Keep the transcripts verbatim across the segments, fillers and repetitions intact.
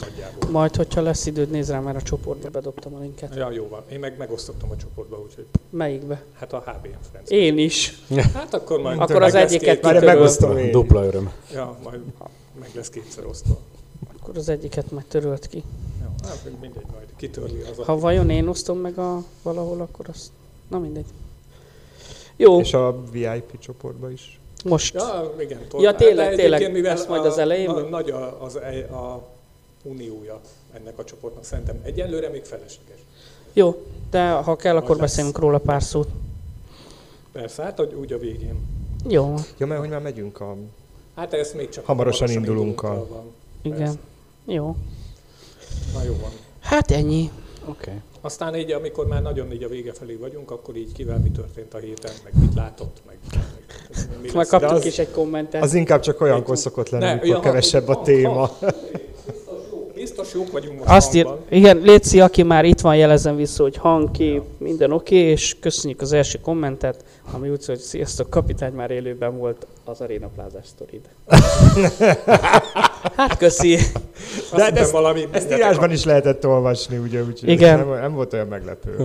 nagyjából. Majd, hogyha lesz időd, nézz rá, már a csoportba bedobtam a linket. Ja, jó van. Én meg megosztottam a csoportba, úgyhogy... Melyikbe? Hát a há bé en. Én is. Hát akkor majd... Akkor az egyiket kitöröl. Megosztom én. Dupla öröm. Ja, majd meg lesz kétszer osztva. Akkor az egyiket már törölt ki. Ja, hát mindegy, majd kitörli az... Ha vajon én osztom meg a valahol, akkor azt... Na mindegy. Jó. És a vé i pé csoportba is. Most. Ja, igen, ja tényleg, tényleg, mivel ezt majd az elején. Na, nagy a, az a uniója ennek a csoportnak, szerintem egyelőre még felesleges. Jó, de ha kell, akkor majd beszélünk lesz róla pár szót. Persze, hát úgy a végén. Jó. Ja, mert hogy már megyünk a... Hát ez még csak hamarosan, hamarosan indulunk a... a... Igen, persze. Jó. Na jó van. Hát ennyi. Oké. Okay. Aztán így, amikor már nagyon így a vége felé vagyunk, akkor így kivel mi történt a héten, meg mit látott, meg... meg már kaptunk az, is egy kommentet. Az inkább csak olyankor szokott lenni, ne, amikor ja, kevesebb ha, a téma. Ha, ha. Biztos jók vagyunk most azt hangban. Ír, igen, Léci, aki már itt van, jelezem vissza, hogy hang, kép, ja. minden oké, okay, és köszönjük az első kommentet, ami úgy szól, hogy sziasztok, kapitány, már élőben volt az arénaplázás sztorid. Hát köszi. De hát ezt, valami ezt írásban is lehetett olvasni, ugye, úgyhogy nem, nem volt olyan meglepő. Na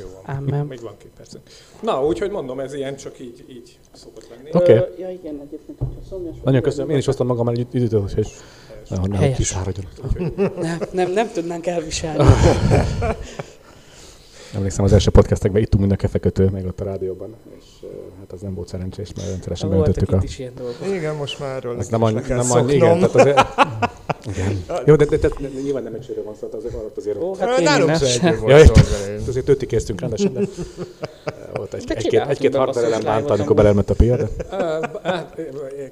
jó, van. Még van két percet. Na, úgyhogy mondom, ez ilyen csak így, így szokott lenni. Oké. Okay. Ja, igen, egyébként, hogyha szomjas vagy. Nagyon köszönöm, én is osztom magam már időt, és nehogy kiszáradjon. Nem, nem, nem tudnánk elviselni. Emlékszem, az első podcastekben ittunk mind a kefekötő, meg ott a rádióban, és hát az nem volt szerencsés, mert rendszeresen beöntöttük a... Igen, most már erről neki is le kell szoknom. Jó, de nyilván nem egy sörről van szó, azért ott... Hát nálunk se egyről volt szó az elején. Azért őt ikéztünk rendesen, de volt egy-két hardverelem bánta, amikor belermett a piacra.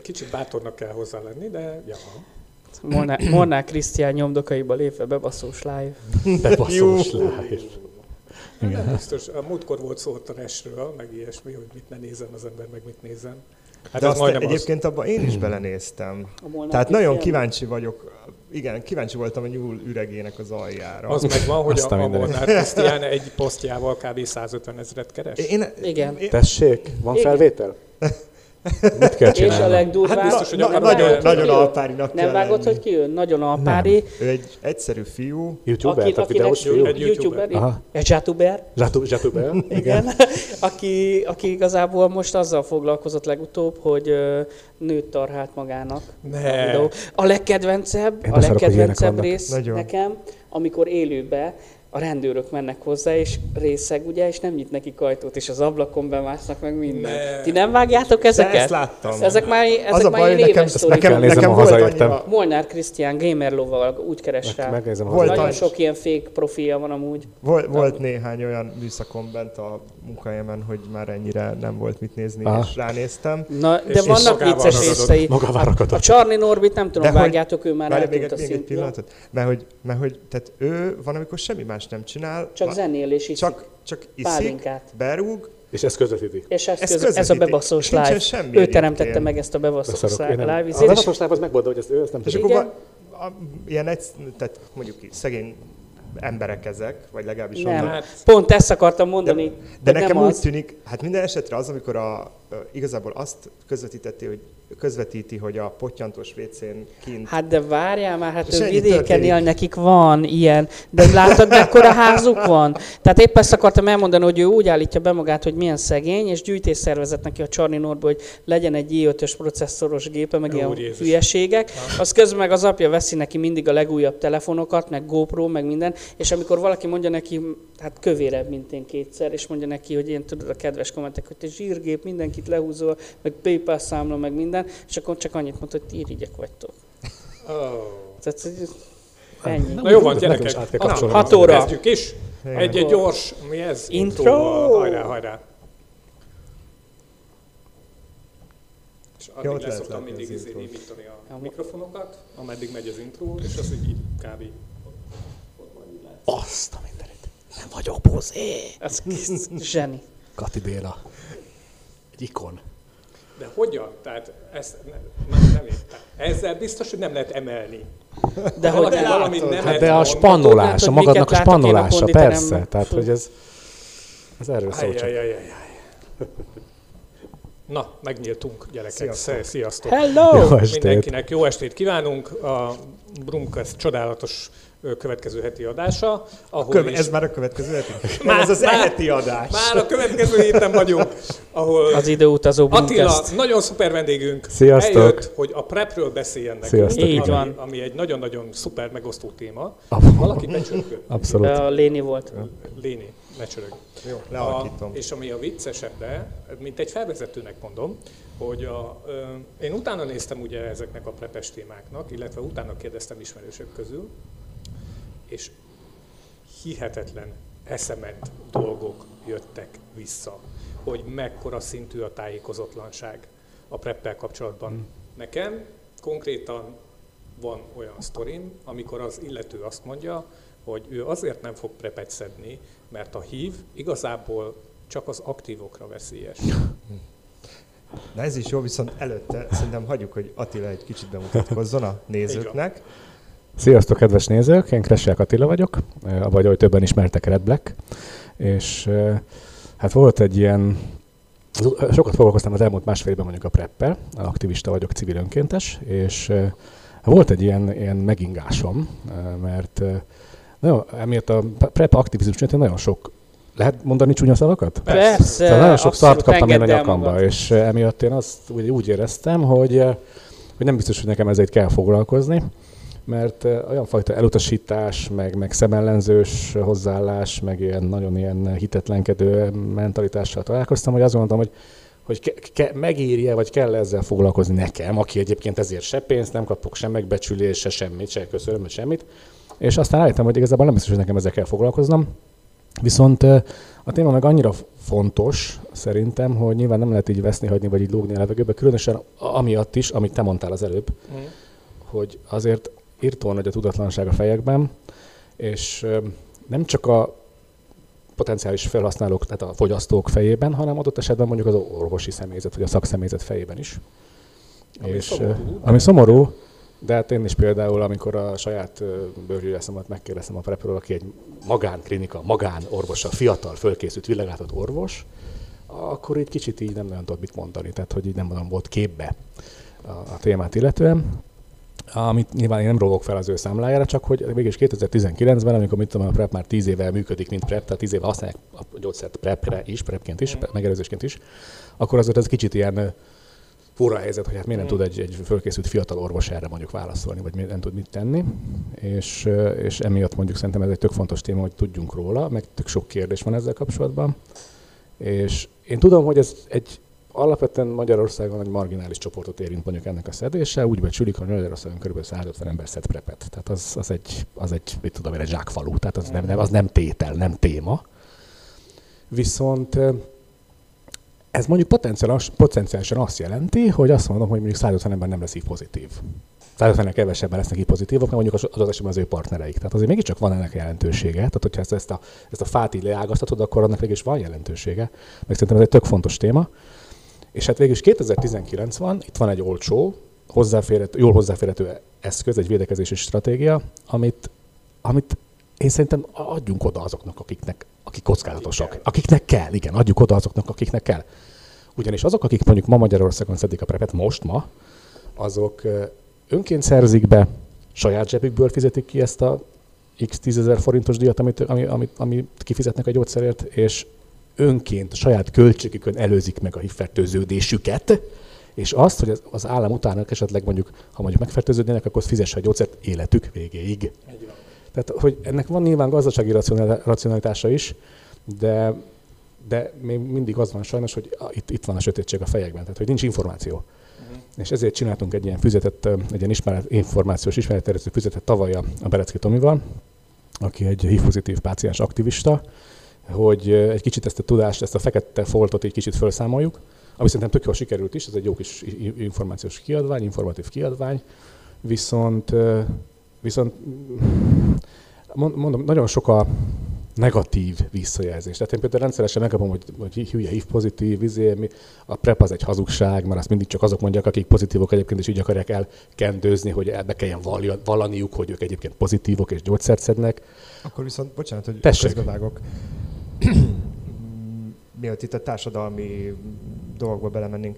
Kicsit bátornak kell hozzá lenni, de jaha. Molnár Krisztián nyomdokaiba lépve bebaszós live. Bebaszós live. Igen. Nem biztos, a múltkor volt szó ott a resről, meg ilyesmi, hogy mit ne nézem az ember, meg mit nézem. Hát de azt egyébként az... abban én is belenéztem. Tehát nagyon ilyen? kíváncsi vagyok, igen, kíváncsi voltam a nyúl üregének az aljára. Az megvan, hogy azt a, a Molnár Krisztián egy posztjával kb. százötvenezret keres. Én... Igen. Én... Tessék, van igen. felvétel? Mit kell csinálni? És a legdurvább... Hát biztos, hogy na, nagyon, nagyon alpárinak kell lenni. Nem vágod, hogy ki jön? Nagyon alpári. Ő egy egyszerű fiú. Youtuber, tehát videós fiú. Egy youtuber. Egy zsátuber. Zsátuber. Igen. Aki, aki igazából most azzal foglalkozott legutóbb, hogy uh, nőt tarhált magának. Ne. A, a legkedvencebb, a legkedvencebb rész nagyon. Nekem, amikor élőbe a rendőrök mennek hozzá, és részeg, ugye, és nem nyit nekik ajtót, és az ablakon bemásznak meg minden. Ne. Ti nem vágjátok ezeket? Ezt láttam. Ezek már, ezek az a már baj, nekem, nekem, nekem volt annyira. Molnár Krisztián Gamerlóval úgy keres rá. Nagyon sok ilyen fake profilja van amúgy. Volt, volt néhány olyan műszakon bent a munkahelyemen, hogy már ennyire nem volt mit nézni, ah. és ránéztem. Na, de és vannak vicces részei. A Csarni Norbit nem tudom, vágjátok, ő már eltűnt a szintről. Mert hogy ő van, amikor semmi más nem csinál. Csak zenél és iszik. Csak, csak iszik, pálinkát. Berúg. És ezt közvetíti. És ezt közvetíti. Ez, ez a bebaszós live. Ő teremtette én. meg ezt a bebaszós live. A bebaszós live az megmondta, hogy ezt ő ezt nem tudja. És akkor a, a, ilyen egy, tehát mondjuk így, szegény emberek ezek, vagy legalábbis nem. onnan. Pont ezt akartam mondani. De, de, de nekem úgy az. tűnik, hát minden esetre az, amikor a, a, igazából azt közvetítették, hogy közvetíti, hogy a pottyantos vécén kint... Hát de várjál már, hát ő vidéken él, nekik van ilyen, de látod, mekkora házuk van? Tehát épp ezt akartam elmondani, hogy ő úgy állítja be magát, hogy milyen szegény, és gyűjtés szervezett neki a Csarni Norba, hogy legyen egy i ötös processzoros gépe, meg jó, ilyen hülyeségek. Az közben meg az apja veszi neki mindig a legújabb telefonokat, meg GoPro, meg minden, és amikor valaki mondja neki, hát kövérebb, mint én kétszer, és mondja neki, hogy én tudod a kedves kommentek, hogy te zsírgép, mindenkit lehúzol, meg PayPal számla, meg minden. És akkor csak annyit mondta, hogy ti irigyek vagytok. Oh. Tehát, ennyi. Na jó van, gyerekek, hat óra. Kezdjük is. Egy gyors, mi ez? Intro. Hajrá, hajrá. És addig leszoktam mindig imitani a mikrofonokat, ameddig megy az intro, és az így kb. Azt a mindenit. Nem vagyok bozé. Ez zseni. Kati Béla. Egy ikon. De hogyan? Tehát ezt nem, nem, nem értem. Ezzel biztos, hogy nem lehet emelni. De, hogy de, valami nem hát lehet de a spannolása, magadnak a spannolása, persze. Tehát, hogy ez, ez erről szól csak. Na, megnyíltunk, gyerekek. Sziasztok! Sziasztok. Hello! Jó Mindenkinek jó estét kívánunk! A Brumcast csodálatos következő heti adása. Ahol Köv- ez már a következő heti? Már, ez az már, elheti adás. Már a következő héten vagyunk, ahol az időutazó Attila, nagyon szuper vendégünk, sziasztok, eljött, hogy a prepről beszéljen nekünk, ami, van. ami egy nagyon-nagyon szuper megosztó téma. Abszolút. Valaki becsörögött. Abszolút. A Léni volt. Léni, ne csörög. Jó, lealakítom. És ami a viccesebb, de, mint egy felvezetőnek mondom, hogy a, én utána néztem ugye ezeknek a prepes témáknak, illetve utána kérdeztem ismerősök közül, és hihetetlen eszement dolgok jöttek vissza, hogy mekkora szintű a tájékozatlanság a preppel kapcsolatban. Mm. Nekem konkrétan van olyan sztorim, amikor az illető azt mondja, hogy ő azért nem fog prepet szedni, mert a hív igazából csak az aktívokra veszélyes. Na ez is jó, viszont előtte szerintem hagyjuk, hogy Attila egy kicsit bemutatkozzon a nézőknek. Sziasztok, kedves nézők! Én Kressiel Kattila vagyok, vagy ahogy többen ismertek, RedBlack. És hát volt egy ilyen... Sokat foglalkoztam az elmúlt másfél évben mondjuk a preppel, aktivista vagyok, civil önkéntes, és volt egy ilyen, ilyen megingásom, mert nagyon, emiatt a prep aktivizmus csinálta nagyon sok... Lehet mondani csúnya szavakat? Persze! Szóval nagyon sok szart kaptam én a nyakamba, magad. És emiatt én azt úgy, úgy éreztem, hogy, hogy nem biztos, hogy nekem ezért kell foglalkozni, mert olyan fajta elutasítás, meg, meg szemellenzős hozzáállás, meg ilyen nagyon ilyen hitetlenkedő mentalitással találkoztam, hogy azt gondoltam, hogy, hogy ke- ke- megéri-e, vagy kell ezzel foglalkozni nekem, aki egyébként ezért se pénzt, nem kapok sem megbecsülés, se semmit, se köszönöm, semmit. És aztán rájöttem, hogy igazából nem biztos, hogy nekem ezzel kell foglalkoznom. Viszont a téma meg annyira fontos szerintem, hogy nyilván nem lehet így veszni, hagyni, vagy így lógni a levegőbe, különösen amiatt is, amit te mondtál az előbb, mm. hogy azért írtó nagy a tudatlanság a fejekben, és nem csak a potenciális felhasználók, tehát a fogyasztók fejében, hanem adott esetben mondjuk az orvosi személyzet, vagy a szakszemélyzet fejében is. Ami, és, szomorú, ami szomorú, de hát én is például, amikor a saját bőrgyógyászomat megkérdeztem a prepről, aki egy magánklinika, magánorvosa, fiatal, fölkészült, világlátott orvos, akkor egy kicsit így nem nagyon tudott mit mondani, tehát hogy így nem nagyon volt képbe a, a témát illetően. Amit nyilván én nem rólok fel az ő számlájára, csak hogy mégis kétezer-tizenkilencben, amikor mit tudom, a PrEP már tíz éve működik, mint PrEP, tehát tíz éve használják a gyógyszert PrEP-re is, PrEP-ként is, megelőzésként is, akkor azért ez kicsit ilyen fura helyzet, hogy hát miért nem tud egy, egy fölkészült fiatal orvos erre mondjuk válaszolni, vagy miért nem tud mit tenni, és, és emiatt mondjuk szerintem ez egy tök fontos téma, hogy tudjunk róla, meg tök sok kérdés van ezzel kapcsolatban, és én tudom, hogy ez egy alapvetően Magyarországon egy marginális csoportot érint mondjuk ennek a szedése, úgy becsülik, hogy Magyarországon kb. száz ötven ember szed prepet. Tehát az, az egy, az egy, mit tudom én, egy zsákfalú, tehát az nem, nem, az nem tétel, nem téma. Viszont ez mondjuk potenciálisan azt jelenti, hogy azt mondom, hogy mondjuk száz ötven ember nem lesz így pozitív. száz ötvennel kevesebben lesznek így pozitívok, mert mondjuk az az esetben az ő partnereik. Tehát azért mégiscsak van ennek jelentősége. Tehát hogyha ezt, ezt, a, ezt a fát így leágaztatod, akkor annak mégis van jelentősége. Meg szerintem ez egy tök fontos téma. És hát végül is kétezer-tizenkilenc van, itt van egy olcsó, hozzáférhető, jól hozzáférhető eszköz, egy védekezési stratégia, amit, amit én szerintem adjunk oda azoknak, akiknek, akik kockázatosak. Akik akiknek kell, igen, adjuk oda azoknak, akiknek kell. Ugyanis azok, akik mondjuk ma Magyarországon szedik a prepet, most ma, azok önként szerzik be, saját zsebükből fizetik ki ezt a x tízezer forintos díjat, amit, ami, amit, amit kifizetnek a gyógyszerért, és önként a saját költségükön előzik meg a hívfertőződésüket, és azt, hogy az állam utána esetleg mondjuk, ha mondjuk megfertőződnének, akkor fizesse a gyógyszert életük végéig. Tehát, hogy ennek van nyilván gazdasági racionalitása is, de, de még mindig az van sajnos, hogy itt, itt van a sötétség a fejekben, tehát hogy nincs információ. Uh-huh. És ezért csináltunk egy ilyen füzetet, egy ilyen ismeret, információs ismeretterjesztő füzetet tavaly a Bereczki Tomival, aki egy hívpozitív páciens aktivista, hogy egy kicsit ezt a tudást, ezt a fekete foltot egy kicsit felszámoljuk, ami szerintem tök jól sikerült is, ez egy jó kis információs kiadvány, informatív kiadvány, viszont, viszont mondom, nagyon sok a negatív visszajelzés. Tehát én például rendszeresen megkapom, hogy, hogy hülye, hív pozitív, izé, a prep az egy hazugság, mert azt mindig csak azok mondják, akik pozitívok egyébként, és így akarják elkendőzni, hogy el be kelljen valaniuk, hogy ők egyébként pozitívok és gyógyszert szednek. Akkor viszont, bocsánat, hogy közbevágok. mielőtt itt a társadalmi dolgokba belemennénk,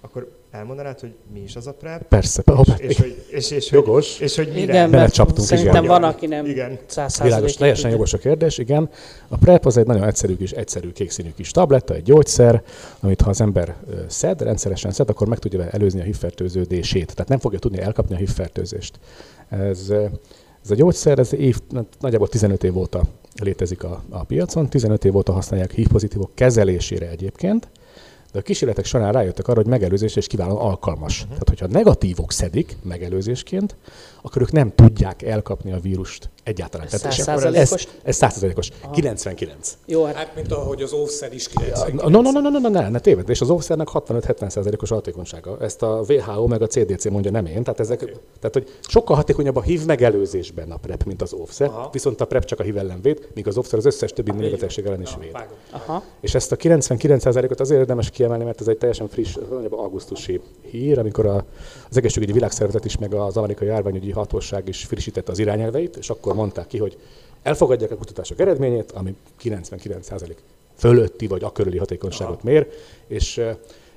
akkor elmondanád, hogy mi is az a prep? Persze, és hogy és, és, jogos. És hogy mire? Igen, belecsaptunk. Szerintem igen. Van, aki nem száz százalékig. Világos, teljesen jogos a kérdés, igen. A prep az egy nagyon egyszerű kis, egyszerű kékszínű kis tabletta, egy gyógyszer, amit ha az ember szed, rendszeresen szed, akkor meg tudja előzni a hívfertőződését. Tehát nem fogja tudni elkapni a hívfertőzést. Ez, ez a gyógyszer, ez év, nagyjából tizenöt év óta létezik a, a piacon, tizenöt év óta használják hívpozitívok kezelésére egyébként. De a kísérletek során rájöttek arra, hogy megelőzés és kiválóan alkalmas. Uh-huh. Tehát, hogyha negatívok szedik megelőzésként, akkor ők nem tudják elkapni a vírust egyáltalán. száz százalékos? Ez száz százalékos. kilencvenkilenc. Jó, hát mint ahogy az óvszer is kilencvenkilenc. No, no, no, no, no, no, ne, ne tévedj. És az óvszernek hatvanöt-hetven százalékos hatékonysága. Ezt a vé há o meg a cé dé cé mondja, nem én. Tehát, ezek, okay. Tehát hogy sokkal hatékonyabb a hív megelőzésben a prep, mint az óvszer. Aha. Viszont a prep csak a hív ellen véd, míg az óvszer az összes többi nőbetegség ellen is véd. Aha. És ezt a kilencvenkilenc százalékot azért érdemes kiemelni, mert ez egy teljesen friss, augusztusi hír, amikor a, az egészségügyi világszervezet is, meg az amerikai járványügyi hatóság is frissítette az irányelveit, és akkor mondták ki, hogy elfogadják a kutatások eredményét, ami kilencvenkilenc százalék fölötti vagy akörüli hatékonyságot mér, és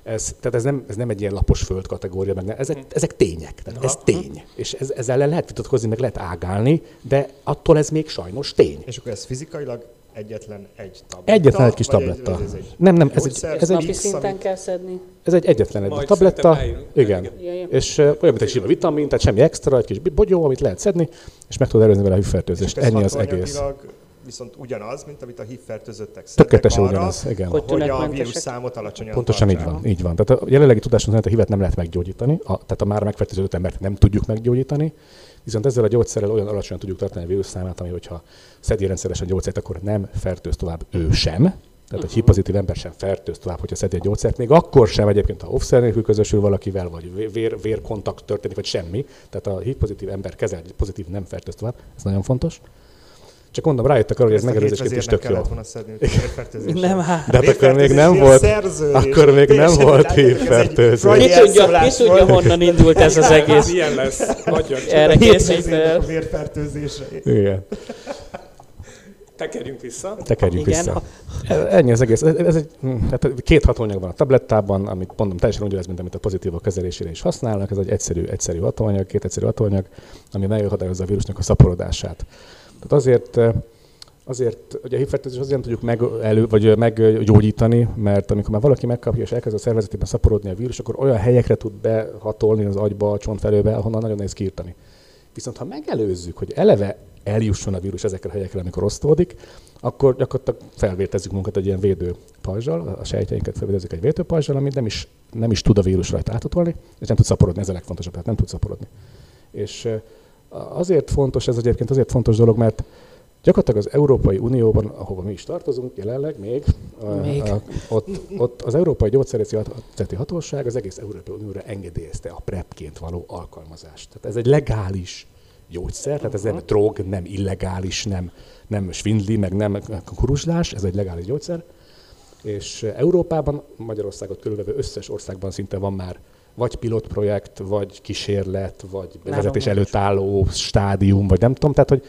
ez, tehát ez, nem, ez nem egy ilyen lapos föld kategória, meg nem, ezek, ezek tények, tehát ez tény, és ez, ezzel lehet vitatkozni, meg lehet ágálni, de attól ez még sajnos tény. És akkor ez fizikailag? Egyetlen egy tabletta? Egyetlen egy kis tabletta. Egy, ez, ez egy nem, nem, ez egy... Ez napi egy, szinten kell szedni? Ez egy egyetlen egy tabletta, eljön, igen. Igen. És uh, olyan, mint egy sima vitamin, tehát semmi extra, egy kis bogyó, amit lehet szedni, és meg tudod előzni vele a hívfertőzést. Ennyi az egész. Viszont ugyanaz, mint amit a hívfertőzöttek szednek arra, ugyanaz, igen. Hogy, hogy a vírus számot alacsonyan pontosan tartsának. Így van, így van. Tehát a jelenlegi tudáson szerint a hívet nem lehet meggyógyítani, a, tehát a már megfertőzött embert nem tudjuk meggyógyítani, viszont ezzel a gyógyszerrel olyan alacsonyan tudjuk tartani a vírus számát, ami hogyha szedi rendszeresen gyógyszert, akkor nem fertőz tovább ő sem. Tehát egy hívpozitív ember sem fertőz tovább, hogyha szedi a gyógyszert, még akkor sem egyébként, ha offszer nélkül közösül valakivel, vagy vér, vérkontakt történik, vagy semmi. Tehát a hívpozitív ember kezel, pozitív nem fertőz tovább, ez nagyon fontos. Csak mondom, rájöttek arra, hogy ez megelőzésként is tök jó. Nem, hát. De hát akkor még nem volt, akkor még nem volt hívfertőzés. Mi tudja, mi tudja, honnan indult ez az egész? Ilyen lesz. Erre készít el. Vérfertőzésre. Igen. Tekerjünk vissza. Tekerjünk igen. Vissza. Ennyi az egész. Ez egy, tehát két hatóanyag van a tablettában, amit mondom teljesen ugyanaz, mint amit a pozitívok kezelésére is használnak. Ez egy egyszerű, egyszerű hatóanyag, két egyszerű hatóanyag, ami megakadályozza a vírusnak a szaporodását. Tehát azért, azért hogy a hívfertőzés azért nem tudjuk meg elő, vagy meggyógyítani, mert amikor már valaki megkapja és elkezd a szervezetében szaporodni a vírus, akkor olyan helyekre tud behatolni az agyba, a csontfelőbe, ahonnan nagyon nehéz kiirtani. Viszont ha megelőzzük, hogy eleve eljusson a vírus ezekre a helyekre, amikor osztódik, akkor gyakorlatilag felvértezzük magunkat egy ilyen védőpajzsal, a sejtjeinket felvértezzük egy védőpajzsal, amit nem is, nem is tud a vírus rajta átutolni, és nem tud szaporodni, ez a legfontosabb, tehát nem tud szaporodni. És azért fontos ez egyébként, azért fontos dolog, mert gyakorlatilag az Európai Unióban, ahova mi is tartozunk, jelenleg még, még. A, a, ott, ott az Európai Gyógyszerészeti Hatóság az egész Európai Unióra engedélyezte a prepként való alkalmazást. Tehát ez egy legális gyógyszer, tehát ez nem drog, nem illegális, nem, nem svindli, meg nem kuruzslás, ez egy legális gyógyszer. És Európában, Magyarországot körülvevő összes országban szinte van már vagy pilotprojekt, vagy kísérlet, vagy bevezetés előtt álló stádium, vagy nem tudom, tehát hogy,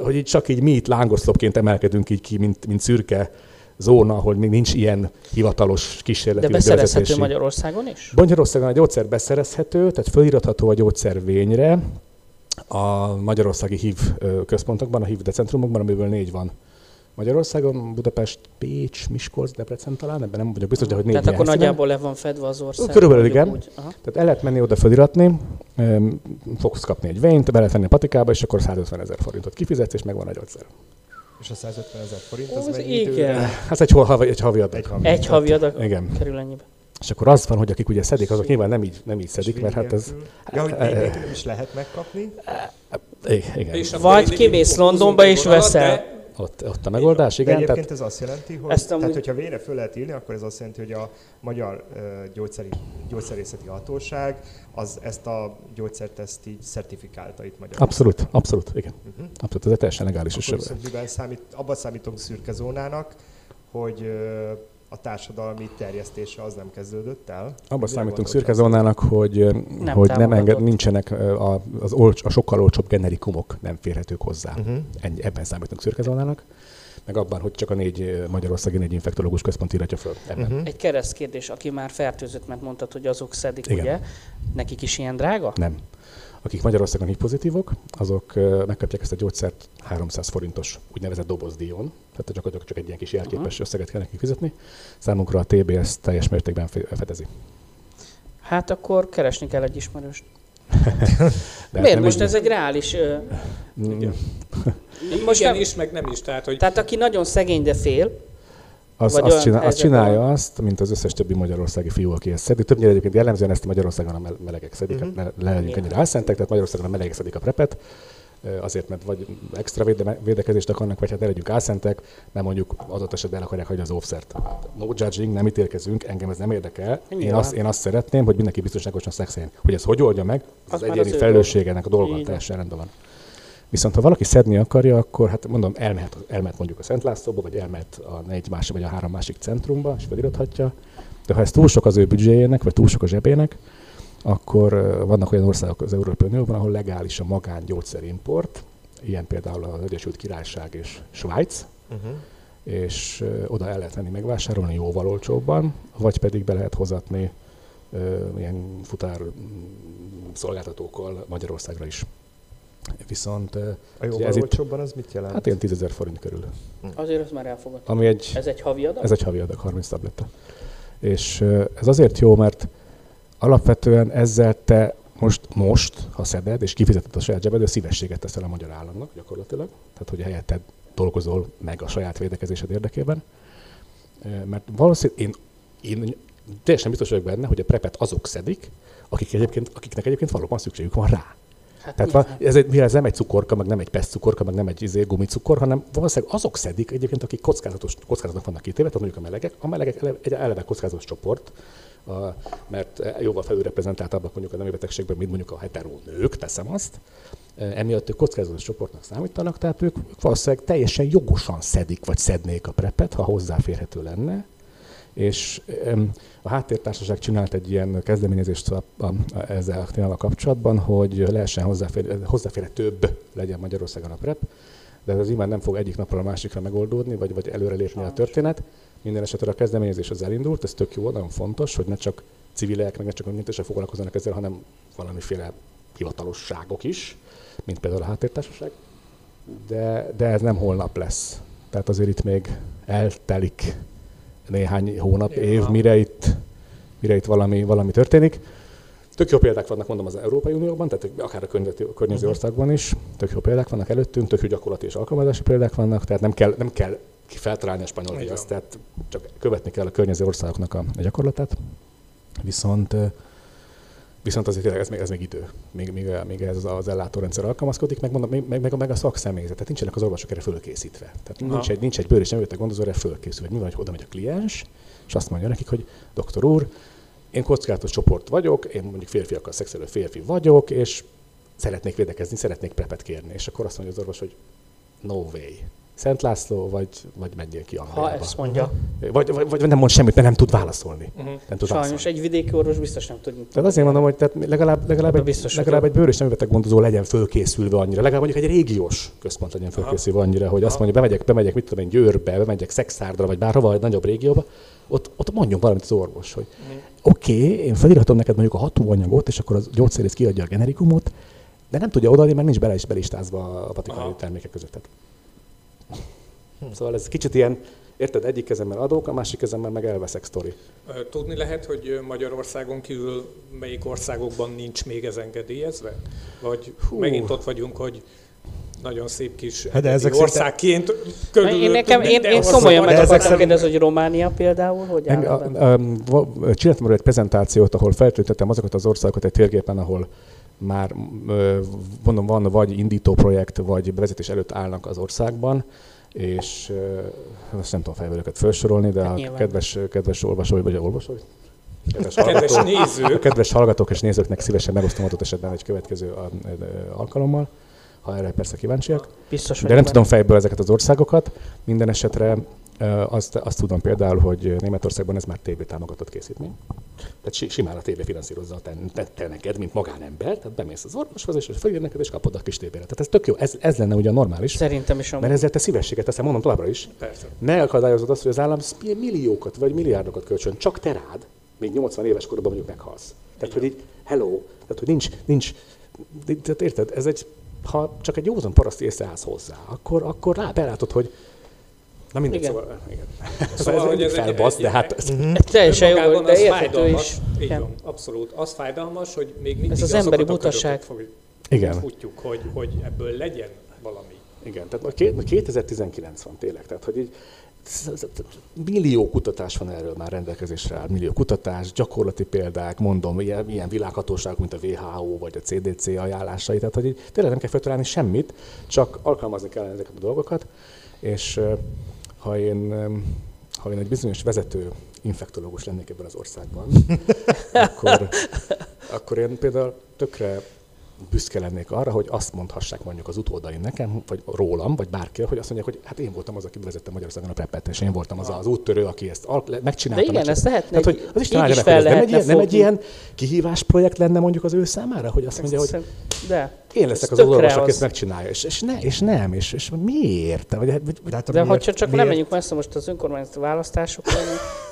hogy így csak így mi itt lángoszlopként emelkedünk így ki, mint, mint szürke zóna, hogy még nincs ilyen hivatalos kísérleti. De beszerezhető Magyarországon is? Magyarországon a gyógyszer beszerezhető, tehát feliratható a gyógyszervényre a magyarországi hív központokban, a hív decentrumokban, amiből négy van. Magyarországon, Budapest, Pécs, Miskolc, Debrecen talán, ebben nem vagyok biztos, de hogy négy. Tehát akkor nagyjából le van fedve az ország. Körülbelül igen. Tehát el lehet menni oda feliratni, fogsz kapni egy vényt, be lehet venni a patikába, és akkor százötven ezer forintot kifizetsz, és megvan a gyógyszer. És a százötven ezer forint az, az mennyi időre? Hát egy havi, egy havi adag. Egy havi, egy havi adag igen. Kerül ennyibe. És akkor az van, hogy akik ugye szedik, azok nyilván nem így, nem így szedik, mert hát ez... Ja, hogy végétől is lehet megkapni? Igen. Vagy kimész Londonba és veszel. Ott, ott a megoldás, igen. De egyébként tehát ez azt jelenti, hogy amúgy... tehát, hogyha vére föl lehet írni, akkor ez azt jelenti, hogy a Magyar gyógyszeri, Gyógyszerészeti Hatóság az ezt a gyógyszert ezt így szertifikálta itt Magyarországon. Abszolút, abszolút, igen. Uh-huh. Abszolút, ez egy teljesen legális. Akkor viszont, mivel számít, abban számítunk szürke zónának, hogy a társadalmi terjesztése az nem kezdődött el. Abban számítunk Szürke Zónának, hogy, nem hogy nem enged, nincsenek a, az olcs, a sokkal olcsóbb generikumok nem férhetők hozzá. Uh-huh. Ennyi, ebben számítunk Szürke Zónának. Meg abban, hogy csak a négy Magyarországi négy infektológus központ írhatja föl. Uh-huh. Egy kereszt kérdés, aki már fertőzött, mert mondtad, hogy azok szedik, igen, ugye? Nekik is ilyen drága? Nem. Akik Magyarországon így pozitívok, azok megkapják ezt a gyógyszert háromszáz forintos úgynevezett dobozdíjon, tehát gyakorlatilag csak egy ilyen kis jelképes uh-huh. összeget kell nekik fizetni. Számunkra a té bé ezt teljes mértékben fedezi. Hát akkor keresni kell egy ismerőst. Miért most ez egy reális... Igen. Most igen nem... is, meg nem is. Tehát, hogy... tehát aki nagyon szegény, de fél... Az, azt csinál, az csinálja van. Azt, mint az összes többi magyarországi fiú, aki ezt szedik. Többnyire egyébként jellemzően ezt Magyarországon a melegek szedik, mm-hmm. hát ne legyünk ennyire álszentek, tehát Magyarországon a melegek szedik a prepet, azért, mert vagy extra véde- védekezést akarnak, vagy hát ne legyünk álszentek, nem mondjuk adott esetben el akarják hagyni az óvszert. No judging, nem ítélkezünk, engem ez nem érdekel. Én azt, én azt szeretném, hogy mindenki biztonságosan szexeljen. Hogy ez hogy oldja meg, az, az egyéni felelősségének a dolga teljesen rendben van. Viszont ha valaki szedni akarja, akkor hát mondom, elmehet, elmehet mondjuk a Szent Lászlóba, vagy elmehet a négy másik, vagy a három másik centrumba, és felirathatja. De ha ez túl sok az ő büdzséjének, vagy túl sok a zsebének, akkor vannak olyan országok az Európai Unióban, ahol legális a magángyógyszerimport, ilyen például az Egyesült Királyság és Svájc, uh-huh. és oda el lehet menni megvásárolni jóval olcsóbban, vagy pedig be lehet hozatni ilyen futár szolgáltatókkal Magyarországra is. Viszont a jóval olcsóbban az mit jelent? Hát ilyen tízezer forint körül. Azért az már elfogadható. Ez egy havi adag? Ez egy havi adag, harminc tabletta. És ez azért jó, mert alapvetően ezzel te most, most ha szeded és kifizeted a saját zsebedből, szívességet teszel a magyar államnak gyakorlatilag. Tehát, hogy helyetted dolgozol meg a saját védekezésed érdekében. Mert valószínűleg én, én teljesen biztos vagyok benne, hogy a prepet azok szedik, akik egyébként, akiknek egyébként valóban szükségük van rá. Hát tehát van, ez, egy, ez nem egy cukorka, meg nem egy peszcukorka, meg nem egy izé, gumicukor, hanem valószínűleg azok szedik egyébként, akik kockázatos, kockázatnak vannak kitéve, tehát mondjuk a melegek. A melegek eleve, egy eleve kockázatos csoport, a, mert jóval felülreprezentáltabbak mondjuk a nemi betegségben, mint mondjuk a heteró nők, teszem azt. Emiatt ők kockázatos csoportnak számítanak, tehát ők valószínűleg teljesen jogosan szedik, vagy szednék a prepet, ha hozzáférhető lenne. És a Háttértársaság csinált egy ilyen kezdeményezést a, a, a, ezzel a témával kapcsolatban, hogy lehessen hozzáfér, hozzáférhetőbb több legyen Magyarországon a prep, de ez imán nem fog egyik napról a másikra megoldódni, vagy, vagy előrelépni a történet. Minden esetre a kezdeményezés az elindult, ez tök jó, nagyon fontos, hogy ne csak civilek, meg ne csak önkéntesek foglalkozzanak ezzel, hanem valamiféle hivatalosságok is, mint például a Háttértársaság, de, de ez nem holnap lesz. Tehát azért itt még eltelik néhány hónap, év, mire itt, mire itt valami, valami történik. Tök jó példák vannak, mondom, az Európai Unióban, tehát akár a környező országban is, tök jó példák vannak előttünk, tök jó gyakorlati és alkalmazási példák vannak, tehát nem kell, nem kell feltalálni a spanyol viaszt, tehát csak követni kell a környező országoknak a gyakorlatát. Viszont, viszont azért ez még, ez még idő, még, még, még ez az ellátórendszer alkalmazkodik, meg, mondom, meg, meg, meg a szakszemélyzet, tehát nincsenek az orvosok erre fölkészítve. Tehát nincs egy, nincs egy bőr és nem jött a gondozó erre fölkészülve. Nyilván, hogy oda megy a kliens, és azt mondja nekik, hogy doktor úr, én kockázatos csoport vagyok, én mondjuk férfiakkal szexelő férfi vagyok, és szeretnék védekezni, szeretnék prepet kérni. És akkor azt mondja az orvos, hogy no way. Szent László, vagy, vagy menjél ki Angliába. Ha ezt mondja. Vagy, vagy, vagy nem mond semmit, mert nem tud válaszolni. Uh-huh. Nem tud Sajnos válaszolni. Egy vidéki orvos biztos nem tud. Tehát azért mondom, hogy tehát legalább, legalább, hát egy, legalább egy bőr és nemi beteg gondozó legyen fölkészülve annyira. Legalább mondjuk egy régiós központ legyen fölkészülve annyira, hogy azt mondja, bemegyek, bemegyek, mit tudom én, Győrbe, bemegyek Szexárdra, vagy bárhova, egy nagyobb régióba, ott, ott mondjon valamit az orvos, hogy uh-huh. oké, okay, én felírhatom neked mondjuk a hatóanyagot, és akkor a gyógyszerész kiadja a generikumot, de nem tudja odaadni, mert nincs bele is belistázva a patikai termékek között. Szóval ez kicsit ilyen, érted, egyik kezemmel adok, a másik kezemmel meg elveszek sztori. Tudni lehet, hogy Magyarországon kívül melyik országokban nincs még ez engedélyezve? Vagy Hú. megint ott vagyunk, hogy nagyon szép kis országként körülöttünk. Én komolyan meg akartam kérdezni, hogy Románia például, hogy állom? Csináltam egy prezentációt, ahol feltöltöttem azokat az országokat egy térképen, ahol már mondom, van vagy indító projekt, vagy vezetés előtt állnak az országban, és uh, azt nem tudom fejből őket felsorolni, de hát a kedves, kedves olvasói, vagy a olvasói, kedves, kedves, hallgatók, kedves hallgatók és nézőknek szívesen megosztom adott esetben egy következő alkalommal, ha erre persze kíváncsiak. Biztos, de nem tudom fejből ezeket az országokat. Minden esetre Azt, azt tudom például, hogy Németországban ez már tévétámogatott készítmény. Tehát simán a tévé finanszírozza te neked, mint magánember, tehát bemész az orvoshoz, és fölír neked, és kapod a kis tévére. Tehát ez tök jó, ez, ez lenne ugye normális. Szerintem is. Amúgy. Mert ezzel te szívességet teszem, mondom továbbra is. Persze. Ne akadályozod azt, hogy az állam milliókat vagy milliárdokat kölcsön, csak te rád, még nyolcvan éves korban mondjuk meghalsz. Tehát, hogy így, hello, tehát, hogy nincs, nincs, tehát érted, ez egy, ha csak egy józan paraszt észre állsz hozzá, akkor, akkor rá belátod, hogy na mindegy, igen. Szóval, igen. Szóval, szóval ez felbasz, de hát... Ez teljesen jó, de az érthető is. Így van, abszolút. Az fájdalmas, hogy még mindig ez az emberi butaság. Futjuk, hogy, hogy ebből legyen valami. Igen, tehát kétezer-tizenkilenc van tényleg, tehát hogy így millió kutatás van erről már rendelkezésre áll, millió kutatás, gyakorlati példák, mondom, ilyen, ilyen világhatóságok, mint a vé há o vagy a cé dé cé ajánlásai, tehát hogy így tényleg nem kell feltalálni semmit, csak alkalmazni kellene ezeket a dolgokat, és ha én, ha én egy bizonyos vezető infektológus lennék ebben az országban, akkor, akkor én például tökre büszke lennék arra, hogy azt mondhassák mondjuk az utódaim nekem, vagy rólam, vagy bárki, hogy azt mondják, hogy hát én voltam az, aki vezettem Magyarországon a prepet, és én voltam az az úttörő, aki ezt megcsinálta. De igen, ezt lehetne, hát, így, az is fel lehetne nem egy, ilyen, nem egy ilyen kihívás projekt lenne mondjuk az ő számára, hogy azt mondja, hogy de. Én leszek ez az orvos, aki ezt megcsinálja, és, és, ne, és nem, és, és miért? Vagy, vagy, vagy, de miért, ha csak nem menjünk messze most az önkormányzati választásokon,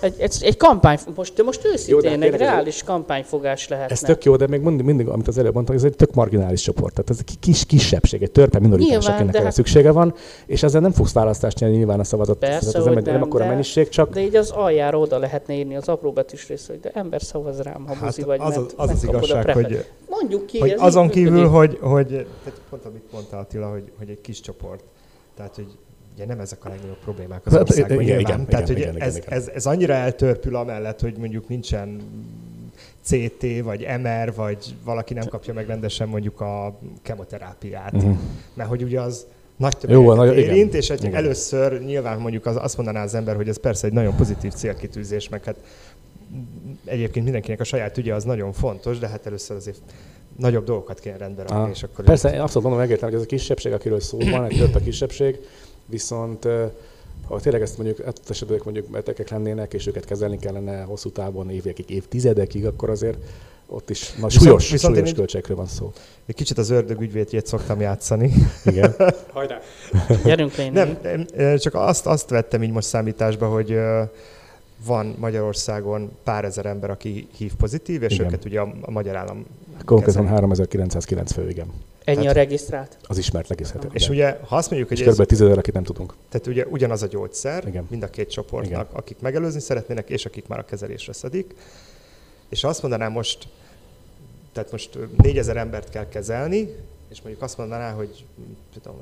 egy, egy, egy kampány, most, most őszintén egy reális kampányfogás lehetne. Ez tök jó, de még mindig, mindig amit az előbb mondtam, ez egy tök marginális csoport, tehát ez egy kis kisebbség, egy törpe minoritás, akinek erre szüksége van, és ezzel nem fogsz választást nyerni nyilván a szavazat. Persze, az ember, nem, nem akkora mennyiség, csak... De így az aljára oda lehetne írni az apróbetűs részt, hogy de ember szavaz rám, ha buzi vagy, mert megkapod a prefet. Mondjuk ki, ez azon kívül, hogy Hogy, tehát pont amit mondta Attila, hogy, hogy egy kis csoport, tehát hogy ugye nem ezek a legnagyobb problémák az országban. Igen, igen, tehát igen, hogy igen, ez, igen. Ez, ez annyira eltörpül amellett, hogy mondjuk nincsen cé té, vagy em er, vagy valaki nem kapja meg rendesen mondjuk a kemoterápiát, uh-huh. Mert hogy ugye az nagy többet érint, és egy először nyilván mondjuk az, azt mondaná az ember, hogy ez persze egy nagyon pozitív célkitűzés, meg hát egyébként mindenkinek a saját ügye az nagyon fontos, de hát először azért nagyobb dolgokat kéne rendbe rakni, és akkor... Persze, én abszolút mondom, megértem, hogy ez a kisebbség, akiről szó van, egy több a kisebbség, viszont ha tényleg ezt mondjuk, ezt esetben mondjuk betegek lennének, és őket kezelni kellene hosszú távon, évekig, évtizedekig, akkor azért ott is na, súlyos, viszont súlyos költségekről van szó. Egy kicsit az ördög ügyvédjét szoktam játszani. Igen. Hajrá! Gyerünk lényeg! Nem, csak azt, azt vettem így most számításba, hogy... Van Magyarországon pár ezer ember, aki hív pozitív, és igen. Őket ugye a, a magyar állam... Konkrétan háromezer-kilencszázkilenc fő, igen. Ennyi tehát a regisztrált? Az ismert regisztrált. És ugye, ha azt mondjuk, hogy... És kb. tízezer, akit nem tudunk. Tehát ugye ugyanaz a gyógyszer, igen. Mind a két csoportnak, igen. Akik megelőzni szeretnének, és akik már a kezelésre szedik. És azt mondanám most, tehát most négyezer embert kell kezelni, és mondjuk azt mondaná, hogy tudom,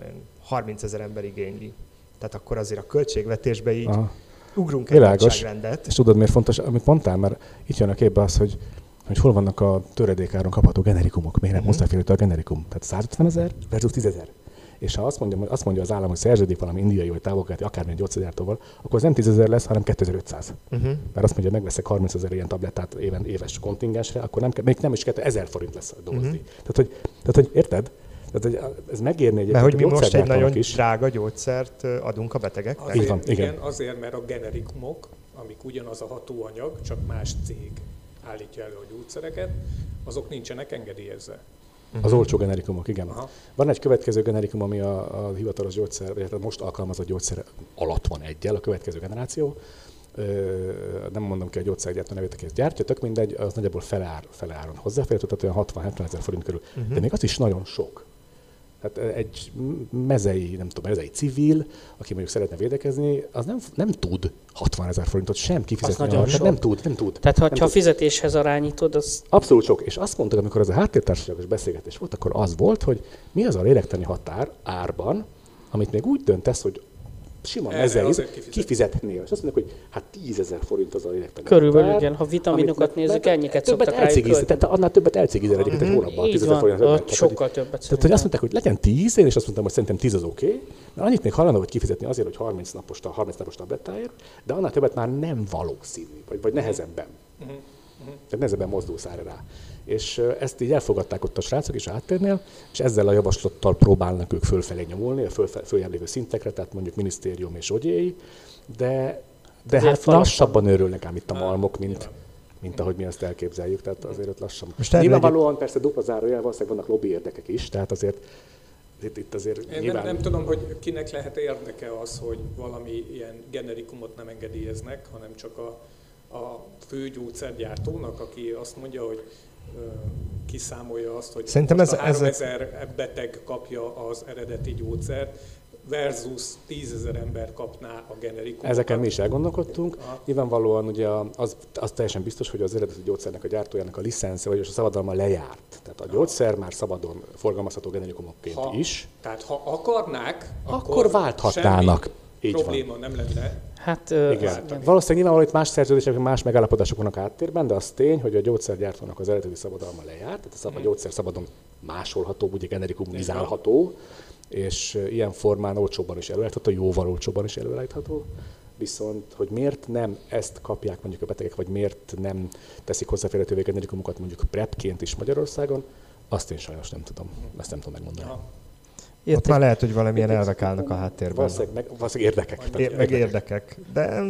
harmincezer ember igényli. Tehát akkor azért a költségvetésbe így... Aha. Ugrunk egy nagyságrendet. És tudod, miért fontos, amit mondtál, mert itt jön a képbe az, hogy, hogy hol vannak a töredékáron kapható generikumok, miért nem hozzáférhető a generikum. Tehát százötvenezer versus tízezer. És ha azt mondja, azt mondja az állam, hogy szerződik valami indiai vagy távolkeleti, akármilyen gyógyszergyártóval, akkor az nem tízezer lesz, hanem kétezer-ötszáz. Uh-huh. Mert azt mondja, hogy megveszek harmincezer ilyen tablettát éven, éves kontingensre, akkor nem, még nem is kétezer forint lesz dolgozni. Uh-huh. Tehát, hogy, tehát, hogy érted? Tehát ez megérni egyébként. Mert hogy mi most egy nagyon is. Drága gyógyszert adunk a betegeknek. Azért, igen, igen, azért, mert a generikumok, amik ugyanaz a hatóanyag, csak más cég állítja elő a gyógyszereket, azok nincsenek engedélyezve. Az olcsó generikumok, igen. Aha. Van egy következő generikum, ami a, a hivatalos gyógyszer, illetve most alkalmazott gyógyszer alatt van egyel, a következő generáció. Ö, nem mondom ki a gyógyszergyártó nevét, aki ezt gyártja, tök mindegy, az nagyjából feleáron felár, hozzáférhető, tehát olyan hatvan-hetven ezer forint körül. Uh-huh. De még az is nagyon sok. Tehát egy mezei, nem tudom, mezei civil, aki mondjuk szeretne védekezni, az nem, nem tud hatvanezer forintot sem kifizetni. Az nagyon nem tud, nem tud. Tehát ha, nem ha tud. Fizetéshez arányítod, az... Abszolút sok. És azt mondtuk, amikor ez a háttértársaságos beszélgetés volt, akkor az volt, hogy mi az a lélektani határ árban, amit még úgy döntesz, hogy sima mezei kifizetnél. És azt mondjuk, hogy hát tízezer forint az a lélektani határ. Körülbelül igen, ha vitaminokat nézzük, ennyiket szoktak rájuk. Tehát annál többet elcigizel egyébként egy hónapban. Így van, sokkal többet. Tehát, hogy azt mondták, hogy legyen tíz, én is azt mondtam, hogy szerintem tíz az oké, mert annyit még hallanó, hogy kifizetni azért, hogy harminc napos tablettáért, de annál többet már nem valószínű, vagy nehezebben. Tehát nehezebben mozdulsz ára rá. És ezt így elfogadták ott a srácok is a háttérnél, és ezzel a javaslattal próbálnak ők fölfelé nyomulni, a följebb lévő szintekre, tehát mondjuk minisztérium és ogyéi, de, de hát lassabban örülnek ám itt a malmok, mint, mint ahogy mi ezt elképzeljük, tehát azért ott lassan. Nyilvánvalóan persze dupla zárójel, valószínűleg vannak lobby érdekek is, tehát azért itt, itt azért én nyilván... nem, nem tudom, hogy kinek lehet érdeke az, hogy valami ilyen generikumot nem engedélyeznek, hanem csak a, a főgyógyszergyártónak, aki azt mondja, hogy kiszámolja azt, hogy most ez, a háromezer ez... beteg kapja az eredeti gyógyszert, versus tízezer ember kapná a generikumot. Ezeken mi is elgondolkodtunk. Aha. Nyilvánvalóan ugye az, az teljesen biztos, hogy az eredeti gyógyszernek a gyártójának a licensze, vagyis a szabadalma lejárt. Tehát a gyógyszer már szabadon forgalmazható generikumokként ha, is. Tehát ha akarnák, akkor, akkor válthatnának. Így probléma van. Nem lenne. Hát, igen. Valószínűleg nyilvánvalóan itt más szerződések, más megállapodások vannak háttérben, de az tény, hogy a gyógyszergyártónak az eredeti szabadalma lejárt, tehát a, szab- a gyógyszer szabadon másolható, ugye generikumizálható, és ilyen formán olcsóban is előállítható, jóval olcsóban is előállítható. Viszont, hogy miért nem ezt kapják mondjuk a betegek, vagy miért nem teszik hozzáférhetővé generikumokat mondjuk prepként is Magyarországon, azt én sajnos nem tudom, ezt nem tudom megmondani. Aha. Értek. Ott már lehet, hogy valamilyen elvek állnak a háttérben. Valószínűleg, valószínűleg érdekek. É, érdekek. Meg érdekek, de...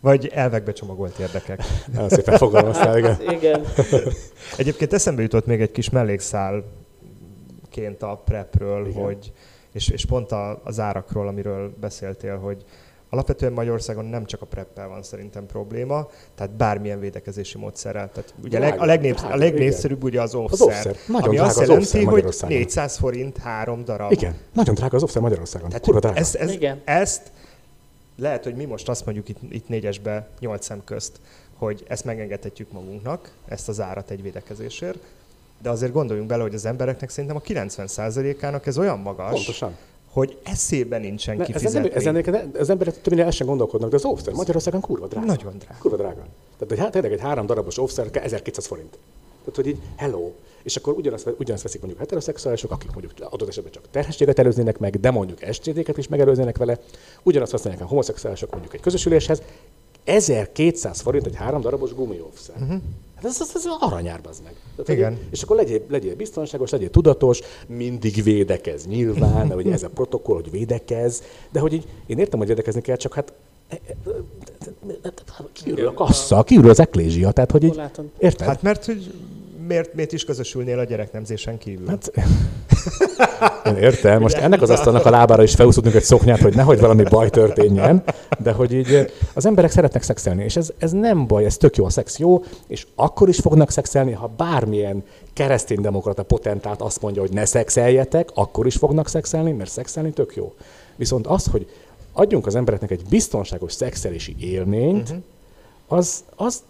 Vagy elvekbe csomagolt érdekek. Nagyon szépen fogalmaztál, igen. Hát, igen. Egyébként eszembe jutott még egy kis mellékszálként a prepről, hogy, és, és pont a, az árakról, amiről beszéltél, hogy alapvetően Magyarországon nem csak a preppel van szerintem probléma, tehát bármilyen védekezési módszerrel. Tehát ugye drága, a, legnépsz, drága, a legnépszerűbb ugye az offszer, ami drága azt jelenti, hogy négyszáz forint három darab. Igen, nagyon drága az offszer Magyarországon. Tehát ezt, ez, igen. ezt lehet, hogy mi most azt mondjuk itt, itt négyesbe, nyolc szem közt, hogy ezt megengedhetjük magunknak, ezt az árat egy védekezésért, de azért gondoljunk bele, hogy az embereknek szerintem a kilencven százalékának ez olyan magas, pontosan, hogy eszébe nincsen ne, kifizetni. Ezen, ezen, az emberek több minden el sem gondolkodnak, de az offszer Magyarországon kurva drága. Nagyon drága. Kurva drága. Tehát hát, tényleg egy három darabos offszer ezerkétszáz forint. Tehát, hogy így hello. És akkor ugyanazt, ugyanazt veszik mondjuk heteroszexuálisok, akik mondjuk adott esetben csak terhességet előznének meg, de mondjuk es té dé-ket is megelőznének vele. Ugyanazt használják a homoszexuálisok mondjuk egy közösüléshez. ezerkétszáz forint egy három darabos gumi offszer. Uh-huh. Hát ez, ez, ez aranyár, bazd meg. Tehát, igen. És akkor legyél, legyél biztonságos, legyél tudatos, mindig védekez nyilván, hogy ez a protokoll, hogy védekez, de hogy így, én értem, hogy védekezni kell, csak hát kiürül a kassza, kiürül az eklézsia, tehát hogy így, érted? Hát mert hogy miért, miért is közösülnél a gyereknemzésen kívül? Hát, én értem, most ennek az asztalnak a lábára is felúszódunk egy szoknyát, hogy nehogy valami baj történjen, de hogy így az emberek szeretnek szexelni, és ez, ez nem baj, ez tök jó, a szex jó, és akkor is fognak szexelni, ha bármilyen kereszténydemokrata potentát azt mondja, hogy ne szexeljetek, akkor is fognak szexelni, mert szexelni tök jó. Viszont az, hogy adjunk az embereknek egy biztonságos szexelési élményt, uh-huh. az, az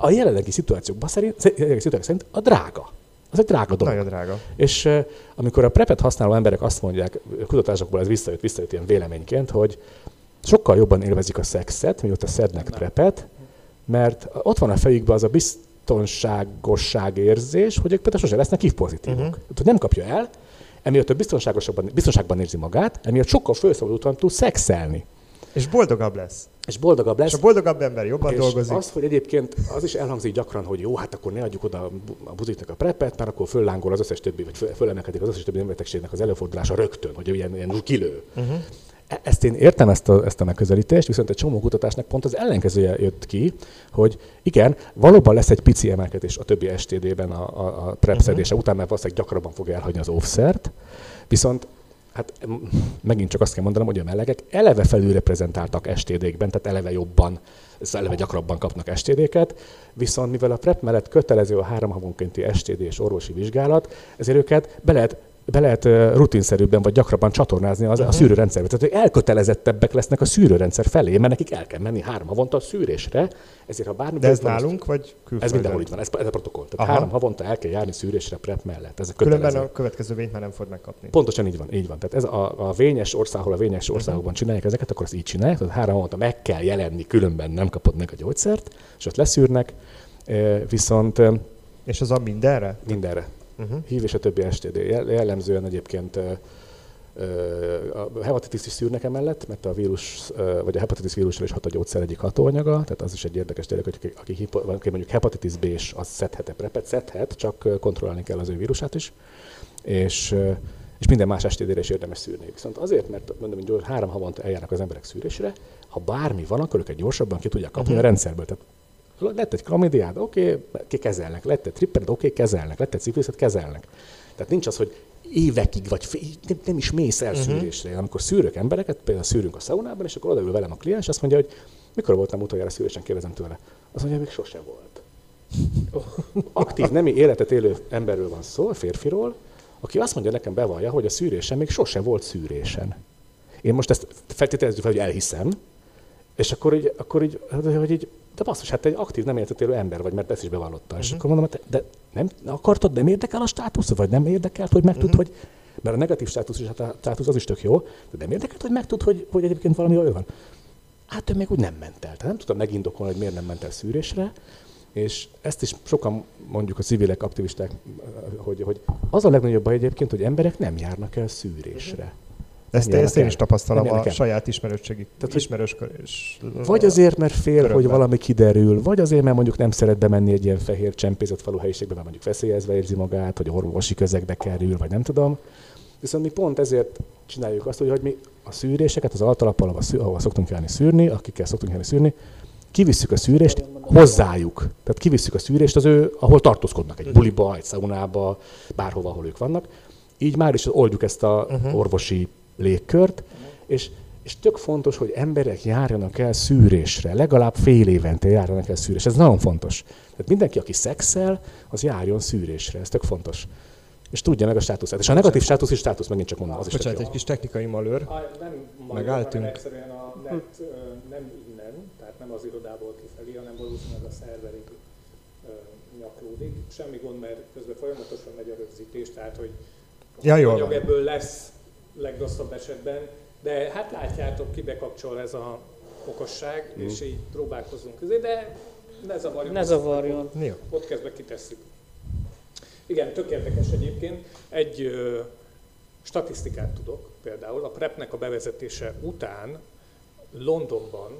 a jelenlegi szituációkban szerint, jelenlegi szituációk szerint a drága. Az egy drága dolog. Nagyon drága. És uh, amikor a prepet használó emberek azt mondják, kutatásokból ez visszajött, visszajött ilyen véleményként, hogy sokkal jobban élvezik a szexet, mióta szednek prepet, mert ott van a fejükben az a biztonságosság érzés, hogy ők például sose lesznek há i vé pozitívok. Uh-huh. Tehát nem kapja el, emiatt biztonságosabban, biztonságban érzi magát, emiatt sokkal felszabadultan tud szexelni. És boldogabb lesz. És boldogabb lesz. És a boldogabb ember jobban és dolgozik. Az, hogy egyébként az is elhangzik gyakran, hogy jó, hát akkor ne adjuk oda a buziknak a prepet, mert akkor föllángol az összes többi, vagy fölemelkedik az összes többi betegségnek az előfordulása rögtön, hogy ilyen, ilyen kilő. Uh-huh. Ezt én értem, ezt a, ezt a megközelítést, viszont egy csomó kutatásnak pont az ellenkezője jött ki, hogy igen, valóban lesz egy pici emelkedés a többi es té dé-ben a, a, a prep szedése uh-huh. után, mert valószínűleg gyakrabban fogja elhagyni az offszert, viszont hát megint csak azt kell mondanom, hogy a melegek eleve felülreprezentáltak es té dé-kben, tehát eleve jobban, eleve gyakrabban kapnak es té dé-ket, viszont mivel a prep mellett kötelező a három havonkénti es té dé és orvosi vizsgálat, ezért őket be lehet, be lehet rutinszerűbben vagy gyakrabban csatornázni az, a szűrőrendszerbe. Tehát elkötelezettebbek lesznek a szűrőrendszer felé, mert nekik el kell menni három havonta a szűrésre. Ezért, ha bármi, de ez nálunk, vagy külföldön? Ez mindenhol így van, ez, ez a protokoll. Tehát három havonta el kell járni szűrésre prep mellett. Ez a kötelező. Különben a következő vényt már nem fog megkapni. Pontosan így van, így van. Tehát ez a, a vényes ország, ahol a vényes országokban uh-huh. csinálják ezeket, akkor ezt így csinálják. Tehát három havonta meg kell jelenni, különben nem kapod meg a gyógyszert, és ott leszűrnek. Viszont... És az a mindenre? Mindenre. Uh-huh. Hív és a többi es té dé. Jellemzően egyébként A hepatitis is szűrnek emellett, mert a vírus, vagy a hepatitis vírusra is hat a gyógyszer egyik hatóanyaga, tehát az is egy érdekes gyerek, hogy aki mondjuk hepatitis B-s, az szedhet-e prepet, szedhet, csak kontrollálni kell az ő vírusát is, és, és minden más es té dére is érdemes szűrni. Viszont azért, mert mondom, hogy három havonta eljárnak az emberek szűrésre, ha bármi van, akkor őket gyorsabban ki tudják kapni uh-huh. a rendszerből. Tehát lett egy klamidiád, oké, okay, kikezelnek, lett egy trippered, oké, okay, kezelnek, lett egy szifiliszed, kezelnek. Tehát nincs az, hogy évekig, vagy fél, nem, nem is mész el szűrésre. Uh-huh. Amikor szűrök embereket, például szűrünk a szaunában, és akkor odaül velem a kliens, azt mondja, hogy mikor voltam utoljára szűrésen, kérdezem tőle. Azt mondja, hogy még sose volt. Aktív nemi életet élő emberről van szó, férfiról, aki azt mondja nekem, bevallja, hogy a szűrésen még sose volt szűrésen. Én most ezt feltételezzük fel, hogy elhiszem, és akkor így, akkor így, hogy így de basszus, hát te egy aktív nem életet élő ember vagy, mert ezt is bevallottál. Uh-huh. És akkor mondom, de nem akartad, nem érdekel a státusz, vagy nem érdekelt, hogy megtud, uh-huh. hogy... Mert a negatív státusz, is, a státusz az is tök jó, de nem érdekelt, hogy megtud, hogy, hogy egyébként valami olyan van. Hát ő még úgy nem ment el. Tehát nem tudtam megindokolni, hogy miért nem ment el szűrésre. És ezt is sokan mondjuk a civilek, aktivisták, hogy, hogy az a legnagyobb baj egyébként, hogy emberek nem járnak el szűrésre. Uh-huh. Ezt, ezt én is tapasztalom a saját ismerősségi ismerőskör. És... Vagy azért, mert fél, körökben. Hogy valami kiderül, vagy azért, mert mondjuk nem szeret bemenni egy ilyen fehér csempészett falu helyiségbe, mert mondjuk veszélyezve érzi magát, hogy orvosi közegbe kerül, vagy nem tudom. Viszont mi pont ezért csináljuk azt, hogy mi a szűréseket, az altalappal, ahova, szű, ahova szoktunk járni szűrni, akikkel szoktunk járni szűrni, kivisszük a szűrést hozzájuk. Tehát kivisszük a szűrést az ő, ahol tartózkodnak, egy buliba, egy szaunába, bárhova, ahol ők vannak. Így már is oldjuk ezt a uh-huh. orvosi légkört, és, és tök fontos, hogy emberek járjanak el szűrésre, legalább fél évente járjanak el szűrésre. Ez nagyon fontos. Tehát mindenki, aki szexel, az járjon szűrésre, ez tök fontos. És tudja meg a státuszát. És a negatív státusz is státusz, megint csak mondom, az is tök jó. Bocsánat, egy kis technikai malőr. Megálltunk. Egyszerűen a net nem innen, tehát nem az irodából kifelé, hanem valószínűleg a szerverig nyaklódik. Semmi gond, mert közben folyamatosan megy a rögzítés, tehát hogy anyag ebből lesz legrosszabb esetben, de hát látjátok, kibe kapcsol ez a okosság, mm. és így próbálkozunk közé, de ne zavarjon. Ne zavarjon. Ott kezdve kitesszük. Igen, tök érdekes egyébként. Egy ö, statisztikát tudok például, a prepnek a bevezetése után Londonban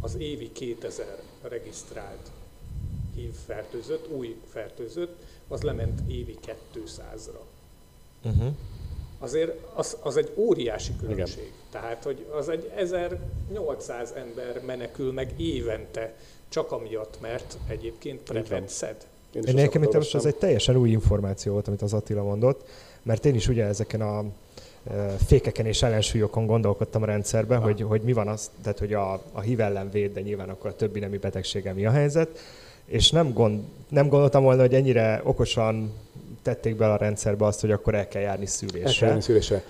az évi kétezer regisztrált hív fertőzött, új fertőzött, az lement évi kétszázra. Uh-huh. Azért az, az egy óriási különbség. Igen. Tehát, hogy az egy ezernyolcszáz ember menekül meg évente, csak amiatt, mert egyébként prepet szed. Én, én nekem itt most az egy teljesen új információ volt, amit az Attila mondott, mert én is ugye ezeken a e, fékeken és ellensúlyokon gondolkodtam a rendszerben, ah. hogy, hogy mi van az, tehát hogy a, a hív ellen véd, de nyilván akkor a többi nemi betegsége mi a helyzet, és nem, gond, nem gondoltam volna, hogy ennyire okosan tették bele a rendszerbe azt, hogy akkor el kell járni szűrésre. El kell járni szűrésre.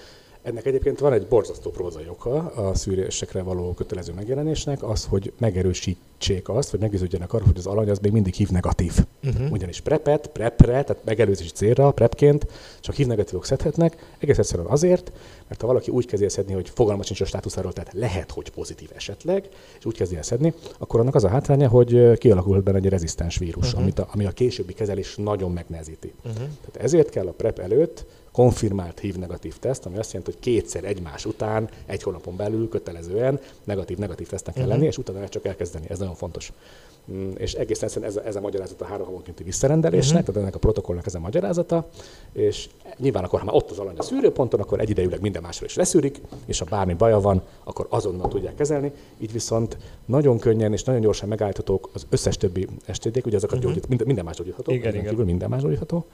Ennek egyébként van egy borzasztó prózai oka a szűrésekre való kötelező megjelenésnek, az, hogy megerősítsék azt, vagy meggyőződjenek arról, hogy az alany az még mindig hív negatív. Uh-huh. Ugyanis prepet, prepre, tehát megelőzési célra, prepként csak hív negatívok szedhetnek, egész egyszerűen azért, mert ha valaki úgy kezdi el szedni, hogy fogalma sincs a státuszáról, tehát lehet, hogy pozitív esetleg, és úgy kezdi el szedni, akkor annak az a hátránya, hogy kialakulhat benne egy rezisztens vírus, uh-huh. amit a, ami a későbbi kezelés nagyon megnehezíti. Uh-huh. Tehát ezért kell a prep előtt konfirmált hív-negatív teszt, ami azt jelenti, hogy kétszer egymás után, egy hónapon belül kötelezően negatív-negatív tesztnek kell lenni, uh-huh. és utána csak elkezdeni. Ez nagyon fontos. Mm, és egészen ez a, ez a magyarázat a három havonkénti visszarendelésnek, uh-huh. tehát ennek a protokollnak ez a magyarázata, és nyilván akkor, ha már ott az alany a szűrőponton, akkor egyidejűleg minden másról is leszűrik, és ha bármi baja van, akkor azonnal tudják kezelni, így viszont nagyon könnyen és nagyon gyorsan megállíthatók az összes többi es té dé-k, ugye azokat uh-huh. gyógyít, minden más gyógyítható, igen, igen. Kívül minden más gyógyítható.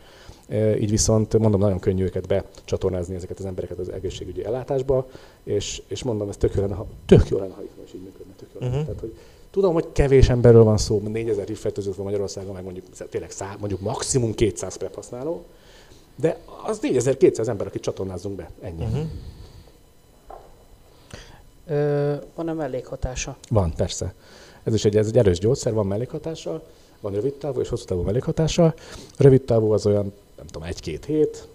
Így viszont mondom, nagyon könnyű őket becsatornázni ezeket az embereket az egészségügyi ellátásba, és, és mondom, ez tök jó lenne, ha tök jó lenne, ha itt most így működne, tök jó lenne. Uh-huh. Tehát, hogy tudom, hogy kevés emberről van szó, négyezer hív fertőzött van Magyarországon, meg mondjuk tényleg szá, mondjuk maximum kétszáz prep használó, de az négyezer-kétszáz ember, akit csatornázzunk be, ennyi. Uh-huh. Ö, van-e mellékhatása? Van, persze. Ez is egy, ez egy erős gyógyszer, van mellékhatása, van rövidtávú és hosszútávú mellékhatása. Rövidtávú az olyan, nem tudom, egy-két hét.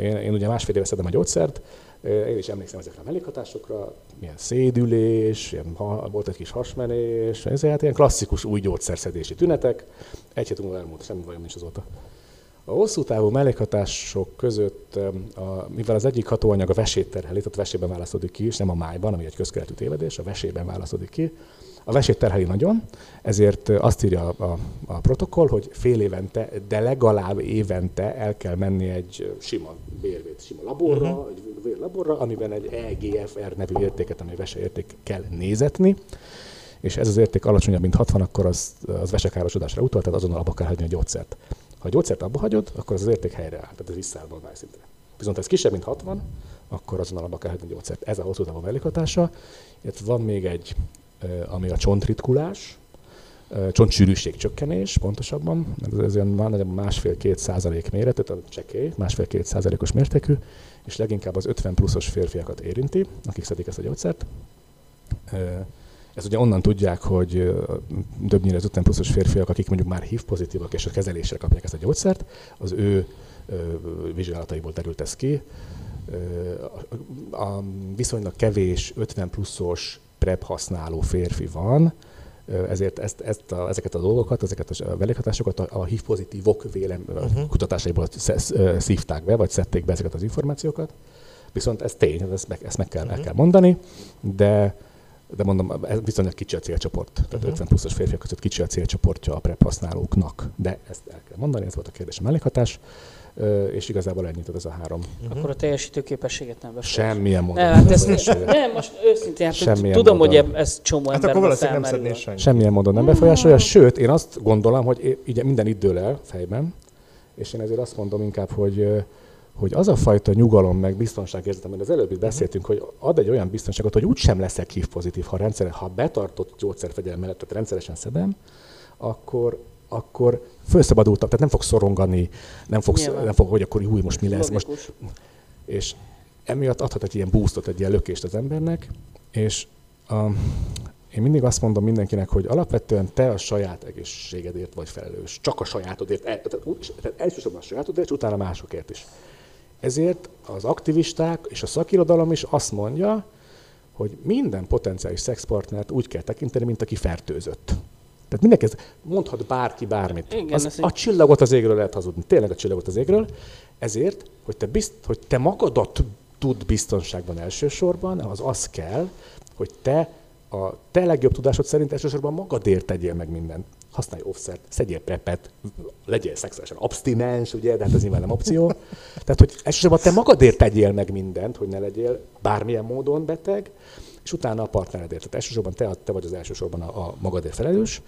Én, én ugye másfél éve szedem a gyógyszert, én is emlékszem ezekre a mellékhatásokra, milyen szédülés, ilyen, volt egy kis hasmenés, ez, hát ilyen klasszikus új gyógyszerszedési tünetek. Egy hét múlva elmúlt, semmi bajom nincs azóta. A hosszú távú mellékhatások között, a, mivel az egyik hatóanyag a vesét terheli, tehát a vesében választódik ki, és nem a májban, ami egy közkeletű tévedés, a vesében választódik ki. A vesét terheli nagyon, ezért azt írja a, a, a protokoll, hogy fél évente, de legalább évente el kell menni egy sima vérvét, sima laborra, uh-huh. egy vérlaborra, amiben egy E G F R nevű értéket, ami veseérték, kell nézetni. És ez az érték alacsonyabb, mint hatvan, akkor az, az vesekárosodásra utal, tehát azonnal abba kell hagyni a gyógyszert. Ha a gyógyszert abba hagyod, akkor az, az érték helyreáll, tehát ez visszaáll normáliszintre. Viszont ha ez kisebb, mint hatvan, akkor azonnal abba kell hagyni a gyógyszert. Ez a hosszú távú mellékhatása. Itt van még egy, ami a csontritkulás, csontsűrűség csökkenés, pontosabban, ez olyan nagyjából másfél-két százalék méretű, tehát a csekély, másfél-két százalékos mértékű, és leginkább az ötven pluszos férfiakat érinti, akik szedik ezt a gyógyszert. Ez ugye onnan tudják, hogy többnyire az ötven pluszos férfiak, akik mondjuk már há i vé pozitívak és a kezelésre kapják ezt a gyógyszert, az ő vizsgálataiból derült ez ki. A viszonylag kevés ötven pluszos prep használó férfi van, ezért ezt, ezt a, ezeket a dolgokat, ezeket a mellékhatásokat a há i vé pozitívok vélem uh-huh. kutatásaiból szívták be, vagy szedték be ezeket az információkat. Viszont ez tény, ezt meg, ezt meg kell, uh-huh. el kell mondani, de De mondom, viszonylag kicsi a célcsoport, tehát uh-huh. ötven pluszos férfiak között kicsi a célcsoportja a prep használóknak. De ezt el kell mondani, ez volt a kérdés, a mellékhatás, és igazából elnyitod ez a három. Uh-huh. Akkor a teljesítőképességet nem beszélsz. Semmilyen módon. Nem, hát ezt, nem most őszintén, hát, tudom, módon. Hogy ez csomó hát emberben felmerül. Semmilyen módon nem befolyásolja, sőt, én azt gondolom, hogy így minden itt dől el fejben, és én ezért azt mondom inkább, hogy hogy az a fajta nyugalom meg biztonságérzet, amiről az előbb beszéltünk, hogy ad egy olyan biztonságot, hogy úgysem leszek há i vé pozitív, ha, rendszer, ha betartott gyógyszerfegyelem mellett, tehát rendszeresen szedem, akkor, akkor felszabadultam, tehát nem fog szorongani, nem fog, nem fog hogy akkor új, most mi lesz. Most, és emiatt adhat egy ilyen boostot, egy ilyen lökést az embernek, és a, én mindig azt mondom mindenkinek, hogy alapvetően te a saját egészségedért vagy felelős, csak a sajátodért, tehát elsősorban a sajátodért, és utána másokért is. Ezért az aktivisták és a szakirodalom is azt mondja, hogy minden potenciális szexpartnert úgy kell tekinteni, mint aki fertőzött. Tehát mindenki mondhat bárki bármit. Igen, az, a így... csillagot az égről lehet hazudni, tényleg a csillagot az égről. Ezért, hogy te, bizt, hogy te magadat tudd biztonságban elsősorban, az az kell, hogy te a te legjobb tudásod szerint elsősorban magadért tegyél meg mindent. Használj offszert, szedjél prepet, legyél szexuálisan abstinens, ugye, de hát ez nyilván nem opció. Tehát, hogy elsősorban te magadért tegyél meg mindent, hogy ne legyél bármilyen módon beteg, és utána a partneredért. Tehát elsősorban te, te vagy az elsősorban a, a magadért felelős.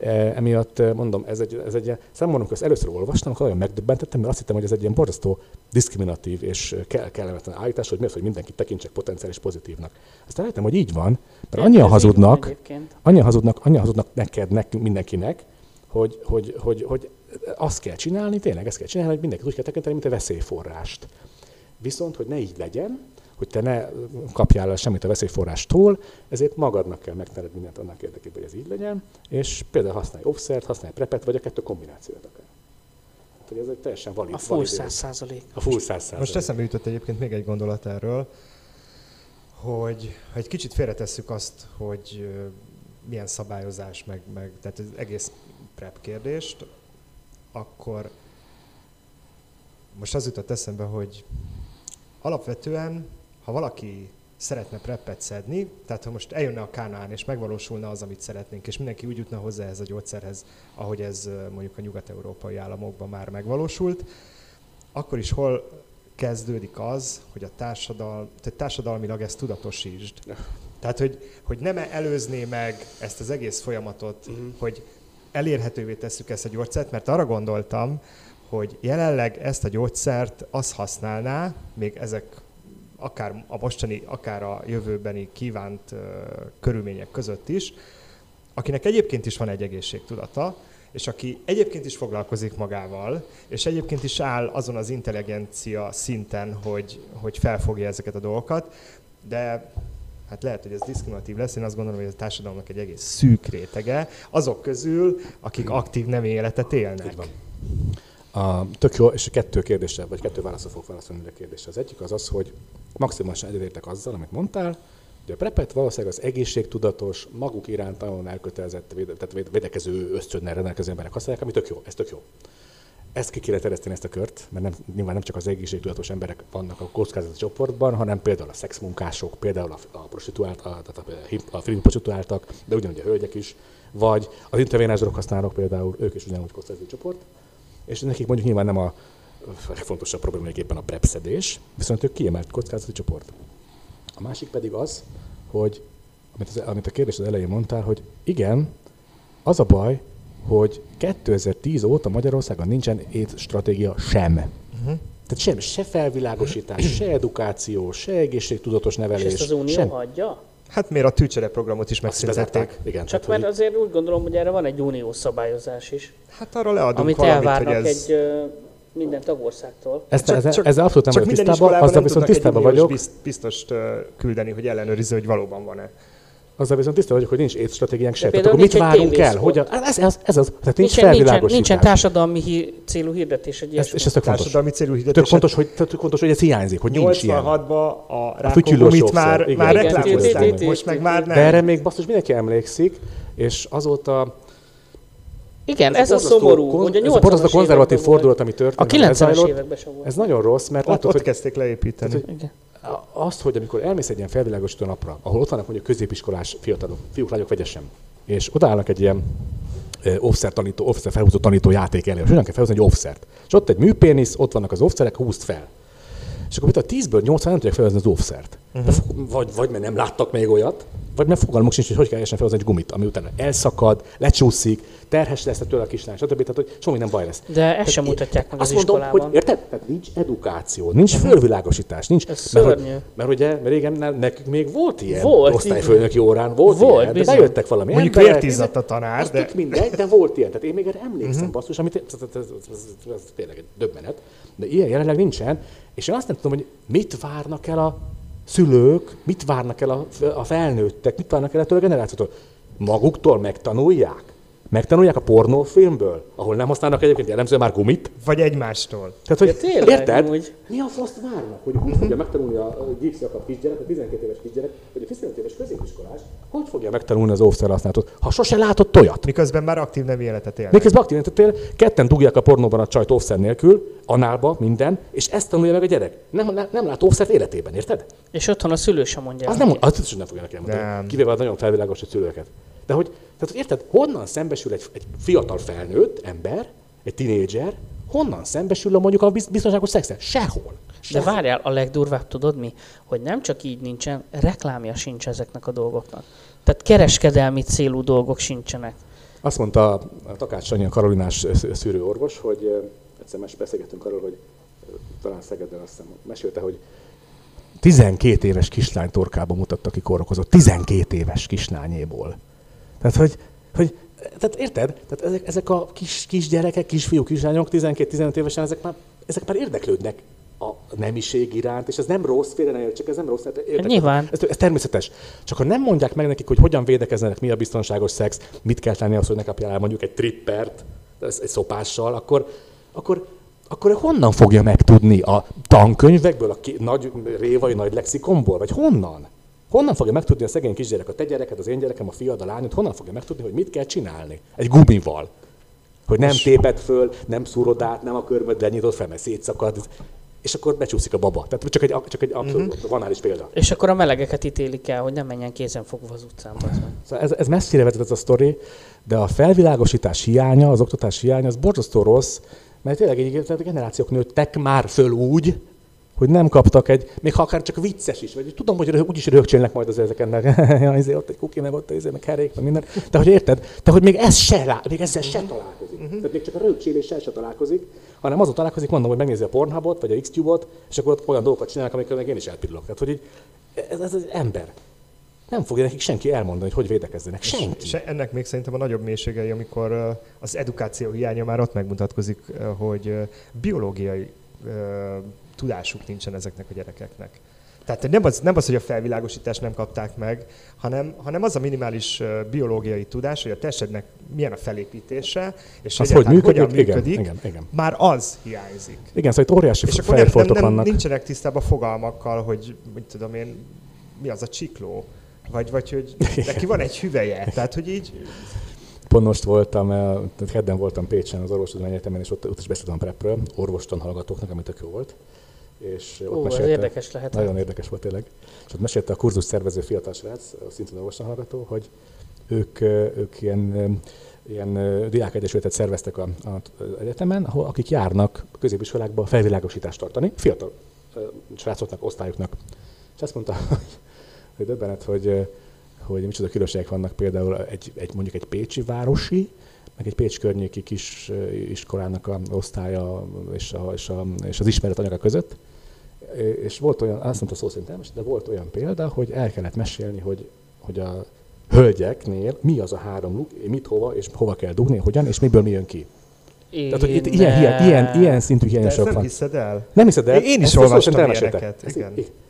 E, emiatt mondom, ez egy, ez egy számomra, amikor ezt először olvastam, akkor nagyon megdöbbentettem, mert azt hittem, hogy ez egy ilyen borzasztó diszkriminatív és kell, kellemetlen állítás, hogy miért, hogy mindenkit tekintsek potenciális pozitívnak. Aztán láttam, hogy így van, mert annyian hazudnak, annyian hazudnak, annyian hazudnak neked, nekünk, mindenkinek, hogy, hogy, hogy, hogy azt kell csinálni, tényleg ezt kell csinálni, hogy mindenkit úgy kell tekinteni, mint a veszélyforrást. Viszont, hogy ne így legyen, hogy te ne kapjál el semmit a veszélyforrástól, ezért magadnak kell megtenned mindent annak érdekében, hogy ez így legyen, és például használj offszert, használj prepet, vagy a kettő kombinációt akár. Hát, hogy ez egy teljesen valid. A full száz százalék. A full száz százalék. Most eszembe jutott egyébként még egy gondolat erről, hogy ha egy kicsit félretesszük azt, hogy milyen szabályozás, meg, meg tehát az egész prep kérdést, akkor most az jutott eszembe, hogy alapvetően, ha valaki szeretne preppet szedni, tehát ha most eljönne a Kánaán és megvalósulna az, amit szeretnénk, és mindenki úgy jutna hozzá ez a gyógyszerhez, ahogy ez mondjuk a nyugat-európai államokban már megvalósult, akkor is hol kezdődik az, hogy a társadal, tehát társadalmilag ezt tudatosítsd. Tehát, hogy, hogy nem előzné meg ezt az egész folyamatot, mm-hmm. hogy elérhetővé tesszük ezt a gyógyszert, mert arra gondoltam, hogy jelenleg ezt a gyógyszert azt használná, még ezek akár a mostani, akár a jövőbeni kívánt uh, körülmények között is, akinek egyébként is van egy egészségtudata, és aki egyébként is foglalkozik magával, és egyébként is áll azon az intelligencia szinten, hogy, hogy felfogja ezeket a dolgokat, de hát lehet, hogy ez diszkriminatív lesz, én azt gondolom, hogy ez a társadalomnak egy egész szűk rétege, azok közül, akik aktív nemi életet élnek. A, tök jó, és kettő kérdéssel, vagy kettő válaszra fogok válaszolni a kérdésre. Az egyik az az, hogy maximálisan egyetértek azzal, amit mondtál, hogy a prepet valószínűleg az egészségtudatos, maguk iránt nagyon elkötelezett, tehát védekező ösztönnel rendelkező emberek használják, ami tök jó, ez tök jó. Ezt ki kéne terjeszteni, ezt a kört, mert nem, nyilván nem csak az egészségtudatos emberek vannak a kockázati csoportban, hanem például a szexmunkások, például a, a prostituáltak, a, a, a film prostituáltak, de ugyanúgy a hölgyek is, vagy az intravénázorok használnak például, ők is ugyanúgy kockázati csoport, és nekik mondjuk nyilván nem a legfontosabb probléma éppen a prepszedés, viszont ők kiemelt kockázati csoport. A másik pedig az, hogy, amit, az, amit a kérdés az elején mondtál, hogy igen, az a baj, hogy kétezer-tíz óta Magyarországon nincsen étstratégia sem. Uh-huh. Tehát sem, se felvilágosítás, uh-huh. se edukáció, se egészségtudatos nevelés. És ezt az Unió sem. Adja? Hát miért a tűcsere programot is megszüntették? Igen, csak hát, mert hogy... azért úgy gondolom, hogy erre van egy unió szabályozás is. Hát arra leadunk amit valamit, elvárnak hogy ez... egy minden tagországtól. Ezt, csak, csak, ezzel abszolút nem vagyok tisztában, azzal viszont tisztában vagyok. Biztost küldeni, hogy ellenőrizze, hogy valóban van-e. Azzal viszont tisztában vagyok, hogy nincs étstratégiánk se. Akkor mit várunk el? Hogy a, ez, ez, ez az, tehát nincs felvilágosítás. Nincsen társadalmi hí, célú hirdetés egy ilyesmi. És ez tök fontos. Tök fontos, hogy, tök fontos, hogy ez hiányzik, hogy nincs ilyen. nyolcvanhatban a rákogumit már reklámozták, most meg már nem. De erre még basszus mindenki emlékszik, és azóta... Igen, ez, ez a szomorú, hogy a nyolcvanas években a konzervatív fordulat, ami történt. A kilencvenes években sem volt. Ez nagyon rossz, mert látod, hogy... Ott kezdték leépíteni. Azt, hogy amikor elmész egy ilyen felvilágosító napra, ahol ott vannak mondjuk középiskolás fiatalok, fiúk, lányok, vegyesen, és odaállnak egy ilyen offszer tanító, offszer felhúzó tanító játék elé, és olyan kell felhúzni egy offszert. És ott egy műpénisz, ott vannak az offszerek, húzd fel. És akkor mit a tízből nyolcvan nem tudják felhozni az offszert. Uh-huh. Vagy, vagy mert nem láttak még olyat, vagy mert fogalmuk sincs, hogy hogy kell esen felhozni egy gumit, ami utána elszakad, lecsúszik, terhes lesz tőle a kislány, stb. Tehát, hogy soha minden baj lesz. De ezt tehát sem mutatják meg az iskolában. Azt mondom, hogy érted? Tehát nincs edukáció, nincs fölvilágosítás, nincs. Ez mert, hogy, mert ugye régen nekünk még volt ilyen volt, osztályfőnöki órán, volt, volt ilyen, bizony. De bejöttek valami emberek. Mondjuk vértizzadt a tanár. Ez tök mindegy, de volt ilyen. Tehát én még erre emlékszem, basszus, amit tényleg egy döbbenet, de ilyen jelenleg nincsen. És én azt nem tudom, hogy mit várnak el a szülők, mit várnak el a, a felnőttek, mit várnak el ettől a generációtól. Maguktól megtanulják? Megtanulják a pornófilmből, ahol nem használnak egyébként jellemzően már gumit? Vagy egymástól. Tehát, hogy ja, tényleg, érted? Úgy. Mi a faszt várnak, hogy úgy fogja megtanulni a gipszjakabb kisgyerek, a tizenkét éves kisgyerek, vagy a tizenöt éves középiskolás, hogy fogja megtanulni az óvszer használatot, ha sose látott olyat? Miközben már aktív nem életet él. Miközben aktív életet él, ketten dugják a pornóban a csajt óvszer nélkül, análba, minden, és ezt tanulja meg a gyerek. Nem, nem, nem lát óvszert életében, érted? És otthon a szülő sem mondja. Az nem, az sem fogja neki elmondani, kivéve a nagyon felvilágosított szülőket. De hogy, tehát, hogy érted, honnan szembesül egy, egy fiatal felnőtt ember, egy tinédzser, honnan szembesül a mondjuk a biztonságos szexel? Sehol. Sehol. De várjál, a legdurvább tudod mi, hogy nem csak így nincsen, reklámja sincs ezeknek a dolgoknak. Tehát kereskedelmi célú dolgok sincsenek. Azt mondta a Takács Sanyi, a Karolinás szűrőorvos, hogy egyszer beszélgettünk arról, hogy talán Szegedben azt hiszem, mesélte, hogy tizenkét éves kislány torkába mutatta ki kórokozott, tizenkét éves kislányéból. Tehát, hogy, hogy tehát érted? Tehát ezek, ezek a kis, kis gyerekek, kisfiúk, kislányok tizenkét-tizenöt évesen, ezek már, ezek már érdeklődnek a nemiség iránt, és ez nem rossz, félre ne értsek, ez nem rossz. Nyilván. Ez, ez természetes. Csak ha nem mondják meg nekik, hogy hogyan védekeznek, mi a biztonságos szex, mit kell tenni ahhoz, hogy ne kapjál el mondjuk egy trippert, egy szopással, akkor, akkor, akkor honnan fogja megtudni? A tankönyvekből, a ki, nagy révai nagy lexikomból? Vagy honnan? Honnan fogja megtudni a szegény kisgyerek, a te gyereked, az én gyerekem, a fiad, a lányod, honnan fogja megtudni, hogy mit kell csinálni egy gumival? Hogy nem téped föl, nem szúrod át, nem a körmöddel nyitod fel, mert szétszakad, és akkor becsúszik a baba. Tehát csak egy, csak egy abszolút uh-huh. banális példa. És akkor a melegeket ítélik el, hogy nem menjen kézenfogva az utcánba. Szóval ez, ez messzire vezet ez a sztori, de a felvilágosítás hiánya, az oktatás hiánya, az borzasztó rossz, mert tényleg így, a generációk nőttek már föl úgy, hogy nem kaptak egy, még ha akár csak vicces is, vagy tudom, hogy röhög, úgyis röhögcsélnek majd az ezeknek, ott egy kuki, meg ott izé, meg herék, meg minden, de hogy érted, de hogy még, ez se lá, még ezzel se találkozik, uh-huh. tehát még csak a röhögcséléssel se találkozik, hanem azon találkozik, mondom, hogy megnézi a Pornhubot, vagy a X-Tube-ot, és akkor ott olyan dolgokat csinálnak, amikről meg én is elpirulok. Tehát, hogy így, ez, ez az ember. Nem fogja nekik senki elmondani, hogy hogy védekezzenek. Senki. Se, ennek még szerintem a nagyobb mélységei, amikor az edukáció hiánya már ott megmutatkozik, hogy biológiai tudásuk nincsen ezeknek a gyerekeknek. Tehát nem az, nem az, hogy a felvilágosítást nem kapták meg, hanem, hanem az a minimális biológiai tudás, hogy a testednek milyen a felépítése, és az, hogy működik, hogyan működik, igen, igen, igen. Már az hiányzik. Igen, szóval itt óriási fejfoltok vannak. Nincsenek tisztában fogalmakkal, hogy mit tudom én, mi az a csikló, vagy, vagy hogy neki van egy hüvelye, tehát hogy így... Pont most voltam, kedden voltam Pécsen az orvostudományi egyetemen, és ott, ott is beszéltem a prepről, orvostan hallgatóknak, amit tök jó volt. És ott ó, mesélte, érdekes lehet. Nagyon érdekes volt tényleg. És ott mesélte a kurzus szervező fiatal srác, szintén orvostan hallgató, hogy ők, ők ilyen, ilyen diákegyesületet szerveztek az egyetemen, ahol akik járnak a középiskolákba felvilágosítást tartani, fiatal srácoknak, osztályoknak. És azt mondta, hogy, hogy döbbenet, hogy hogy micsoda különbségek vannak például egy, egy, mondjuk egy pécsi városi, meg egy Pécs környéki kis iskolának a osztálya és, a, és, a, és az ismeret anyaga között. És volt olyan, azt mondta szó szerint elmesélni, de volt olyan példa, hogy el kellett mesélni, hogy, hogy a hölgyeknél mi az a három luk, mit hova és hova kell dugni, hogyan és miből mi jön ki. Én Tehát, hogy itt ilyen, ilyen, ilyen, ilyen szintű hiányosok van. Nem hiszed el. Nem hiszed el. Én is olvastam ilyeneket.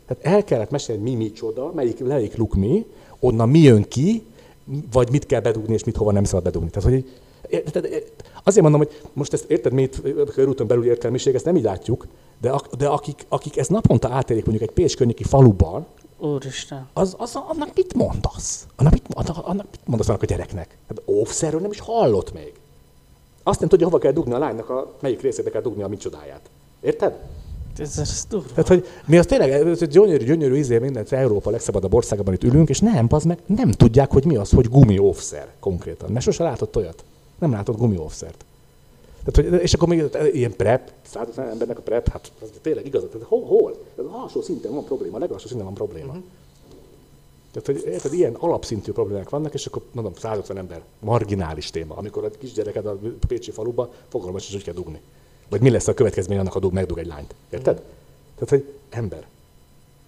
Tehát el kellett mesélni, mi micsoda, melyik, melyik luk mi, onnan mi jön ki, vagy mit kell bedugni, és mit hova nem szabad bedugni. Tehát, hogy azért mondom, hogy most ezt érted, mi itt körúton belül értelmiség, ezt nem így látjuk, de, de akik, akik ezt naponta átélik mondjuk egy Pécs környéki faluban, Úristen. Az, az, annak mit mondasz? Annak mit, annak mit mondasz annak a gyereknek? Hát óvszerről nem is hallott még. Azt nem tudja, hova kell dugni a lánynak, a, melyik részébe kell dugni a micsodáját. Érted? Ez, ez tehát, hogy mi az tényleg gyönyörű, gyönyörű ízé mindent, Európa legszabadabb országában itt ülünk, és nem, az meg nem tudják, hogy mi az, hogy gumióvszer konkrétan. Mert sose látott olyat. Nem látott gumióvszert. Tehát, hogy, és akkor még ilyen prep, százötven embernek a prep, hát az tényleg igaz, tehát hol? hol? A alsó szinten van probléma, a legalsó szinten van probléma. Uh-huh. Tehát, hogy érted, ilyen alapszintű problémák vannak, és akkor mondom, százötven ember, marginális téma, amikor a kisgyereked a pécsi faluba fogalmas is, hogy kell dugni. Vagy mi lesz a következmény annak, ha megdug egy lányt. Érted? Mm. Tehát, hogy ember.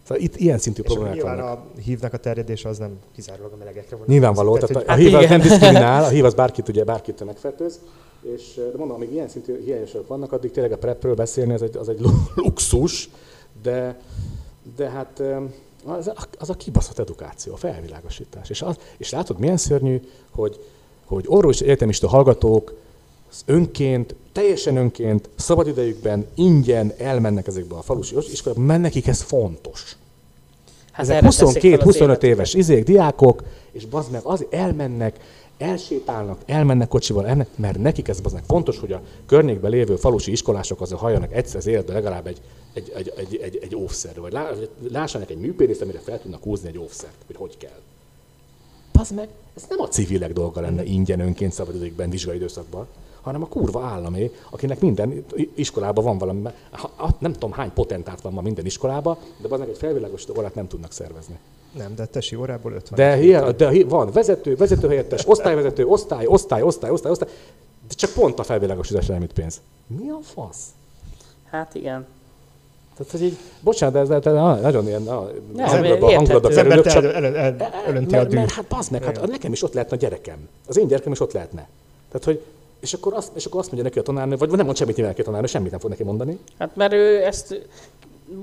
Szóval itt ilyen szintű és problémák nyilván vannak. A hívnak a terjedése az nem kizárólag a melegekre van. Nyilvánvaló, tehát, tehát hogy... a hív az nem diszkriminál, a hív az bárkit, ugye, bárkit megfertőz. És de mondom, amíg ilyen szintű hiányosok vannak, addig tényleg a prepről beszélni, az egy, az egy luxus, de, de hát az a, az a kibaszott edukáció, a felvilágosítás. És, az, és látod, milyen szörnyű, hogy, hogy orvos egyetemista hallgatók önként, teljesen önként, szabadidejükben, ingyen elmennek ezekbe a falusi iskolába, mert nekik ez fontos. Hát ezek huszonkettő-huszonöt éves izék, diákok, és bazd meg, azért elmennek, elsétálnak, elmennek kocsival, elmennek, mert nekik ez bazd meg fontos, hogy a környékben lévő falusi iskolások azért halljanak egyszer az életben legalább egy, egy, egy, egy, egy, egy óvszerről, vagy lássanak egy műpérészt, amire fel tudnak húzni egy óvszert, hogy hogy kell. Bazd meg, ez nem a civilek dolga lenne ingyen, önként, szabadidejükben, vizsgai időszakban, hanem a kurva államé, akinek minden iskolában van valami, nem tudom hány potentát van ma minden iskolában, de aznak egy felvilágosító órát nem tudnak szervezni. Nem, de tesi órából ötven. De, hiá, de van vezető, vezetőhelyettes, osztályvezető, osztály, osztály, osztály, osztály, osztály, de csak pont a felvilágosításra nem jut pénz. Mi a fasz? Hát igen. Tehát, hogy így, bocsánat, de ez nagyon ilyen hangulatba kerülök, csak... Elönti a dűr. Hát bazd meg, hát nekem is ott lehetne a gyerekem. Az én gyerekem is ott lehetne. Tehát, hogy És akkor, azt, és akkor azt mondja neki a tanárnő, vagy nem mond semmit nyilván neki a tanárnő, semmit nem fog neki mondani. Hát mert ő ezt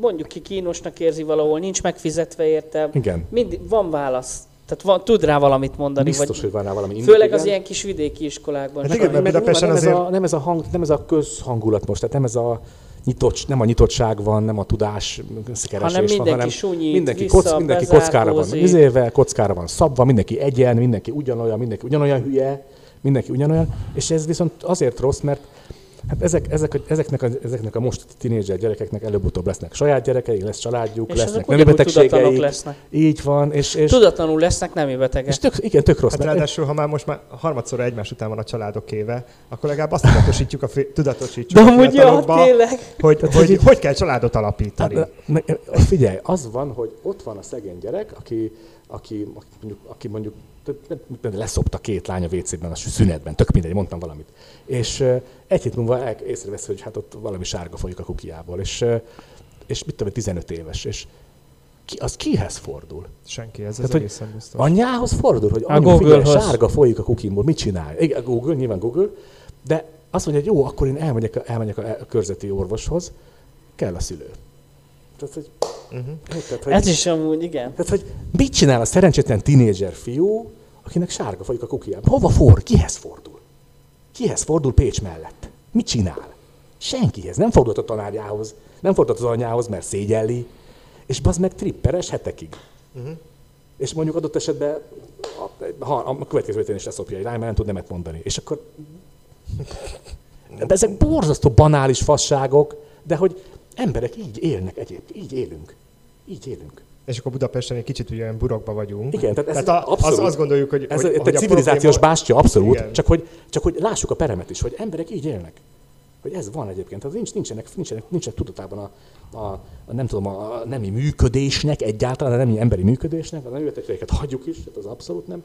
mondjuk ki kínosnak érzi valahol, nincs megfizetve érte. Igen. Mind, van válasz. Tehát van, tud rá valamit mondani. Biztos, vagy, hogy van rá valami. Főleg indik, az igen. Ilyen kis vidéki iskolákban. Hát igen, mert Budapesten azért... Nem ez, a, nem, ez a hang, nem ez a közhangulat most, tehát nem ez a... Nyitott, nem a nyitottság van, nem a tudás keresés hanem van, hanem súnyít, mindenki, vissza, kock, mindenki kockára van izével, kockára van szabva, mindenki egyen, mindenki ugyanolyan, mindenki ugyanolyan hülye, mindenki ugyanolyan, és ez viszont azért rossz, mert hát ezek, ezek, ezeknek, a, ezeknek a most tínédzser gyerekeknek előbb-utóbb lesznek saját gyerekeik, lesz családjuk, és lesznek nemi betegségeik, lesznek. Így van. És, és tudatlanul lesznek nemi betegek. És tök, igen, tök rossz. Hát ráadásul, ha már most már harmadszorra egymás után van a családok éve, akkor legalább azt tudatosítjuk a, fi- tudatosítjuk a fiatalokba, hogy, hogy, hogy hogy kell családot alapítani. Hát, figyelj, az van, hogy ott van a szegény gyerek, aki, aki, mondjuk, aki mondjuk leszopta két lány a vécében a szünetben, tök mindegy, mondtam valamit. És egy hét múlva észrevesz, hogy hát ott valami sárga folyik a kukiából, és, és mit tudom, tizenöt éves, és ki, az kihez fordul? Senkihez, ez egészen biztos. Anyához fordul, hogy anyu, figyelj, sárga folyik a kukimból, mit csinálj? Igen, Google, nyilván Google, de azt mondja, hogy jó, akkor én elmegyek, elmegyek a körzeti orvoshoz, kell a szülő. Tehát, hogy, uh-huh. tehát, hogy, ez is amúgy, igen. Tehát, hogy mit csinál a szerencsétlen tinédzser fiú, akinek sárga folyik a kukiában? Hova fordul? Kihez fordul? Kihez fordul Pécs mellett? Mit csinál? Senkihez. Nem fordult a tanárjához, nem fordult az anyához, mert szégyelli, és bazd meg tripperes hetekig. Uh-huh. És mondjuk adott esetben ha a következő héten is leszopja egy lány, mert nem tud nemet mondani. És akkor... De ezek borzasztó banális fasságok, de hogy emberek így élnek egyébként, így élünk. Így élünk. És akkor Budapesten egy kicsit olyan burokba vagyunk. Igen, tehát, ez tehát a, abszolút, az, azt gondoljuk, hogy... Ez hogy, egy, hogy egy civilizációs probléma... bástya, abszolút, csak hogy, csak hogy lássuk a peremet is, hogy emberek így élnek. Hogy ez van egyébként, tehát nincs, nincsenek, nincsenek, nincsenek tudatában a, a, a, nem tudom, a nemi működésnek egyáltalán, a nemi emberi működésnek, a neművetetőket hagyjuk is, tehát az abszolút nem.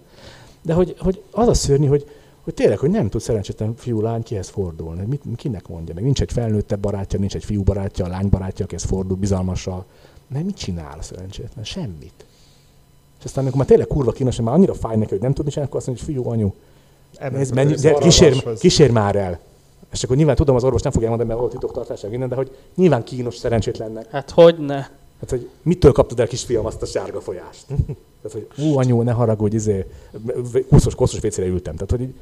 De hogy, hogy az a szörnyű, hogy, hogy tényleg, hogy nem tud szerencsétlen fiú-lány kihez fordulni, mit, kinek mondja meg, nincs egy felnőttebb barátja, nincs egy fiú barátja, a lány barátja, akihez fordul bizalmassal, mert mit csinál a szerencsétlen? Semmit. És aztán amikor már tényleg kurva kínos, már annyira fáj neki, hogy nem tudni csinálni, akkor azt mondja, hogy fiú, anyu, nézd, menj, de kísér, kísér már el. És akkor nyilván tudom, az orvos nem fogja mondani, mert volt titoktartás, minden, de hogy nyilván kínos szerencsétlennek. Hát hogyne. Hát, hogy mitől kaptad el, kisfiam, azt a sárga folyást? Tehát, hogy ú, anyu, ne haragudj, izé, koszos vécére ültem. Tehát, hogy így...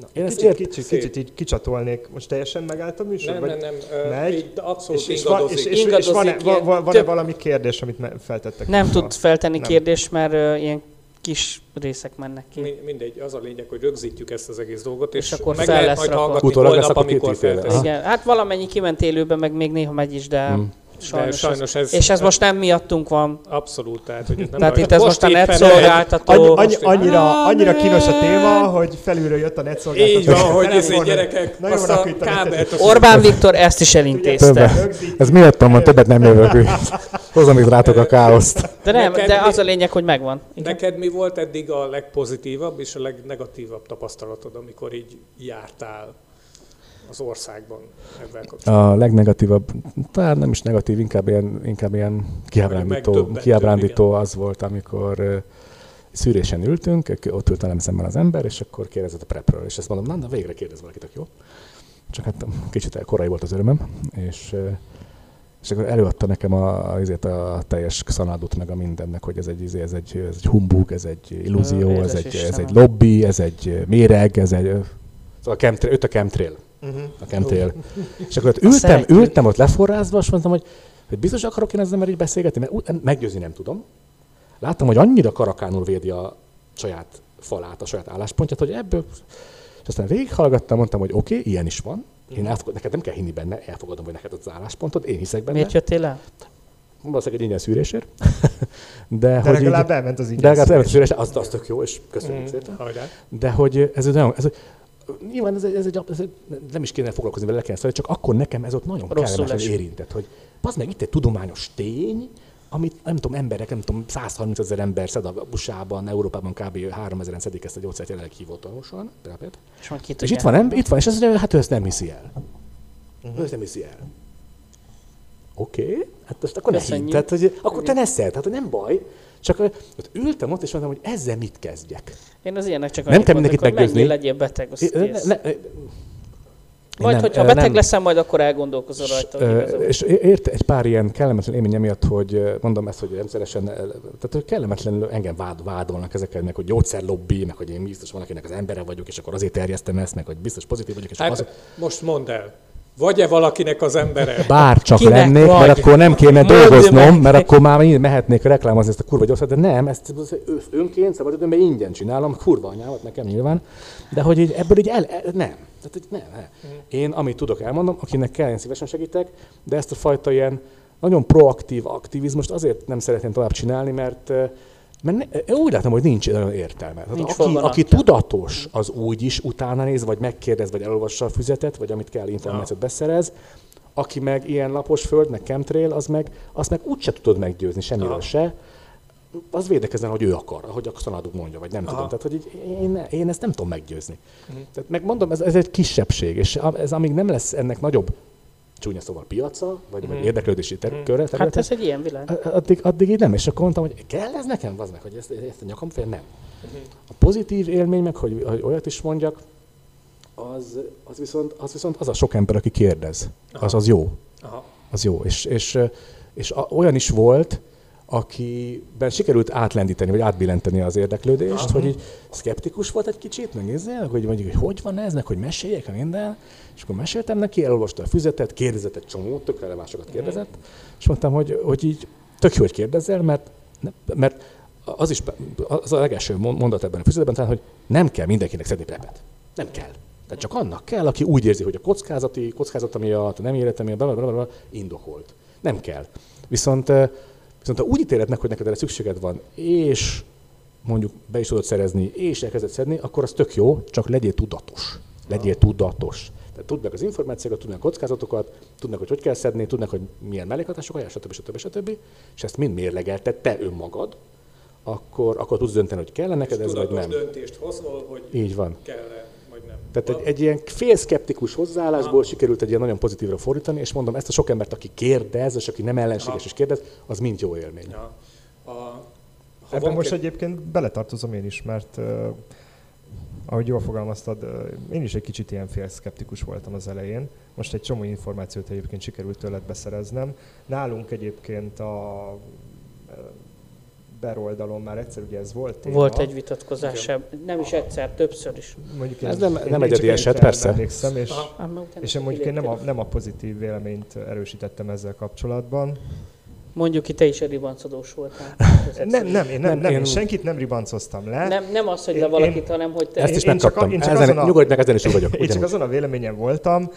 Na, én kicsit, ezt kicsit, kicsit így kicsatolnék. Most teljesen megállt a műsor? Nem, nem, nem. Megy, itt abszolút és, ingadozik. És, és, és, és van-e, van, van-e több... valami kérdés, amit feltettek? Nem tud feltenni kérdést, mert uh, ilyen kis részek mennek ki. Mindegy, az a lényeg, hogy rögzítjük ezt az egész dolgot, és, és akkor meg lehet majd hallgatni holnap, amikor feltesz. Hát valamennyi kiment élőben, meg még néha megy is, de... Hmm. Sajnos, sajnos ez, és ez most nem miattunk van. Abszolút. Tehát, hogy nem tehát itt ez most a netszolgáltató. Annyi, annyira, annyira kínos a téma, hogy felülről jött a netszolgáltató. Így van, hogy nézzék gyerekek, azt a kábelt. Orbán Viktor ezt is elintézte. Ez miattam van, többet nem jövök. Hozzam itt rátok a káoszt. De nem, de az a lényeg, hogy megvan. Neked mi volt eddig a legpozitívabb és a legnegatívabb tapasztalatod, amikor így jártál az országban ebben kapcsolatban? A legnegatívabb, talán nem is negatív, inkább ilyen, inkább ilyen kiábrándító, kiábrándító az volt, amikor uh, szűrésen ültünk, ott ült velem szemben az ember, és akkor kérdezett a prepről, és ezt mondom, na, na végre kérdez valakit, aki jó. Csak hát kicsit korai volt az örömöm, és, uh, és akkor előadta nekem a, azért a teljes szanádot meg a mindennek, hogy ez egy, ez egy, ez egy humbug, ez egy illúzió, Ö, ez, egy, ez egy lobby, ez egy méreg, ez egy... Szóval a chemtrail, öt a chemtrail. Uh-huh. A chemtrail. Uh-huh. És akkor ott ültem, ültem ott leforrázva, és mondtam, hogy, hogy biztos akarok én ezzel már így beszélgetni, mert meggyőzni nem tudom. Láttam, hogy annyira karakánul védi a saját falát, a saját álláspontját, hogy ebből... És aztán végighallgattam, mondtam, hogy oké, okay, ilyen is van. Én elfogad, neked nem kell hinni benne, elfogadom, hogy neked az álláspontod, én hiszek benne. Miért jöttél el? Valószínűleg egy ingyen szűrésért. De, de legalább így, elment az ingyen szűrésért. Szűrés, az, az tök jó, és köszönjük mm. szépen. Hajrá. De hogy ez nagyon... Ez, nyilván ez egy, ez, egy, ez egy, nem is kéne foglalkozni vele, le kell szólni, csak akkor nekem ez ott nagyon kellemesen érintett, hogy az meg itt egy tudományos tény, amit nem tudom, emberek, nem tudom, százharmincezer ember szed a busában, Európában kb. háromezeren szedik ezt a gyógyszert jelenleg hívott orvoson, terápiát. És, és itt van, nem, itt van, és azt mondja, hát ő ezt nem hiszi el. Uh-huh. Ő ezt nem hiszi el. Oké, okay, hát azt akkor ne hidd, hogy akkor te ne szed, hát nem baj. Csak ott ültem ott, és mondtam, hogy ezzel mit kezdjek. Én az ilyenek csak annyit mondok, hogy meggyőzni, legyél beteg, azt kész. Ne, ne, majd, nem, hogyha beteg nem. leszem, majd akkor elgondolkozol rajta. S, és ért egy pár ilyen kellemetlen élmény miatt, hogy mondom ezt, hogy rendszeresen, tehát kellemetlenül engem vád, vádolnak ezekkel, meg hogy gyógyszerlobbi, meg hogy én biztos van, akinek az embere vagyok, és akkor azért terjesztem ezt, meg hogy biztos pozitív vagyok. És hát az... most mondd el. Vagy-e valakinek az embere? Bárcsak kinek lennék, vagy? Mert akkor nem kéne dolgoznom, mert akkor már mehetnék reklámozni ezt a kurva gyorszat, de nem, ezt önként, szabadidőmben ingyen csinálom, kurva anyámat nekem nyilván, de hogy így, ebből így el, el nem. Tehát, így nem, nem. Én amit tudok elmondom, akinek kell, én szívesen segítek, de ezt a fajta ilyen nagyon proaktív aktivizmust azért nem szeretném tovább csinálni, mert Mert ne, úgy látom, hogy nincs olyan értelme. Nincs aki aki tudatos, az úgy is utána néz, vagy megkérdez, vagy elolvassa a füzetet, vagy amit kell információt beszerez. Aki meg ilyen lapos föld, meg chemtrail, az meg, azt meg úgy se tudod meggyőzni, semmiről se. Az védekezzen, hogy ő akar, ahogy a szanaduk mondja, vagy nem Aha. tudom. Tehát, hogy így, én, én ezt nem tudom meggyőzni. Uh-huh. Tehát megmondom, ez, ez egy kisebbség, és ez amíg nem lesz ennek nagyobb, csúnya szóval piaca, vagy, mm. vagy érdeklődési ter- mm. körre. Hát ez egy ilyen világ. Addig, addig így nem, és akkor mondtam, hogy kell ez nekem, az meg, hogy ezt, ezt a nyakam fél? Nem. Mm. A pozitív élmény meg, hogy, hogy olyat is mondjak, az, az, viszont, az viszont az a sok ember, aki kérdez. Aha. Az az jó. Aha. Az jó. És, és, és a, olyan is volt, akiben sikerült átlendíteni, vagy átbillenteni az érdeklődést, Aha. hogy így szkeptikus volt egy kicsit, meg nézzél, hogy mondjuk, hogy hogy van ez, meg hogy meséljek a minden, és akkor meséltem neki, elolvasta a füzetet, kérdezett egy csomót, tök relevásokat kérdezett, és mondtam, hogy, hogy így tök jó, hogy kérdezzel, mert, mert az is az a legelső mondat ebben a füzetben, tehát, hogy nem kell mindenkinek szedni prepet. Nem kell. Tehát csak annak kell, aki úgy érzi, hogy a kockázati, kockázat miatt, nem érete miatt, blablabla, indokolt. Nem kell. Viszont, viszont ha úgy ítéled meg, hogy neked erre szükséged van, és mondjuk be is tudod szerezni, és elkezded szedni, akkor az tök jó, csak legyél tudatos. Legyél tudatos. Tehát tudd meg az információkat, tudd meg a kockázatokat, tudd meg, hogy hogy kell szedni, tudd meg, hogy milyen mellékhatások ajánl, stb. stb. stb. És ezt mind mérlegelted te önmagad, akkor, akkor tudsz dönteni, hogy kell neked ez, vagy nem. Döntést hozol, hogy így van. Kell-e. Tehát egy, egy ilyen félszkeptikus hozzáállásból aha. sikerült egy ilyen nagyon pozitívra fordítani, és mondom, ezt a sok embert, aki kérdez, és aki nem ellenséges aha. és kérdez, az mind jó élmény. Ja. A, ha ebben most kér... egyébként beletartozom én is, mert uh, ahogy jól fogalmaztad, uh, én is egy kicsit ilyen félszkeptikus voltam az elején. Most egy csomó információt egyébként sikerült tőled beszereznem. Nálunk egyébként a... Uh, beroldalon már egyszer ugye ez volt téma. Volt egy vitatkozás, nem is egyszer, többször is. Mondjuk ez nem, nem egyedi eset, persze. És, és én mondjuk én nem a, nem a pozitív véleményt erősítettem ezzel kapcsolatban. Mondjuk itt te is ribancodós voltál. nem, nem, én, nem, nem én... senkit nem ribancoztam le. Nem, nem az, hogy le valakit, én, hanem hogy te... Ezt is megkaptam. Nyugodj meg, ezen is úgy vagyok. Én csak azon a véleményen voltam,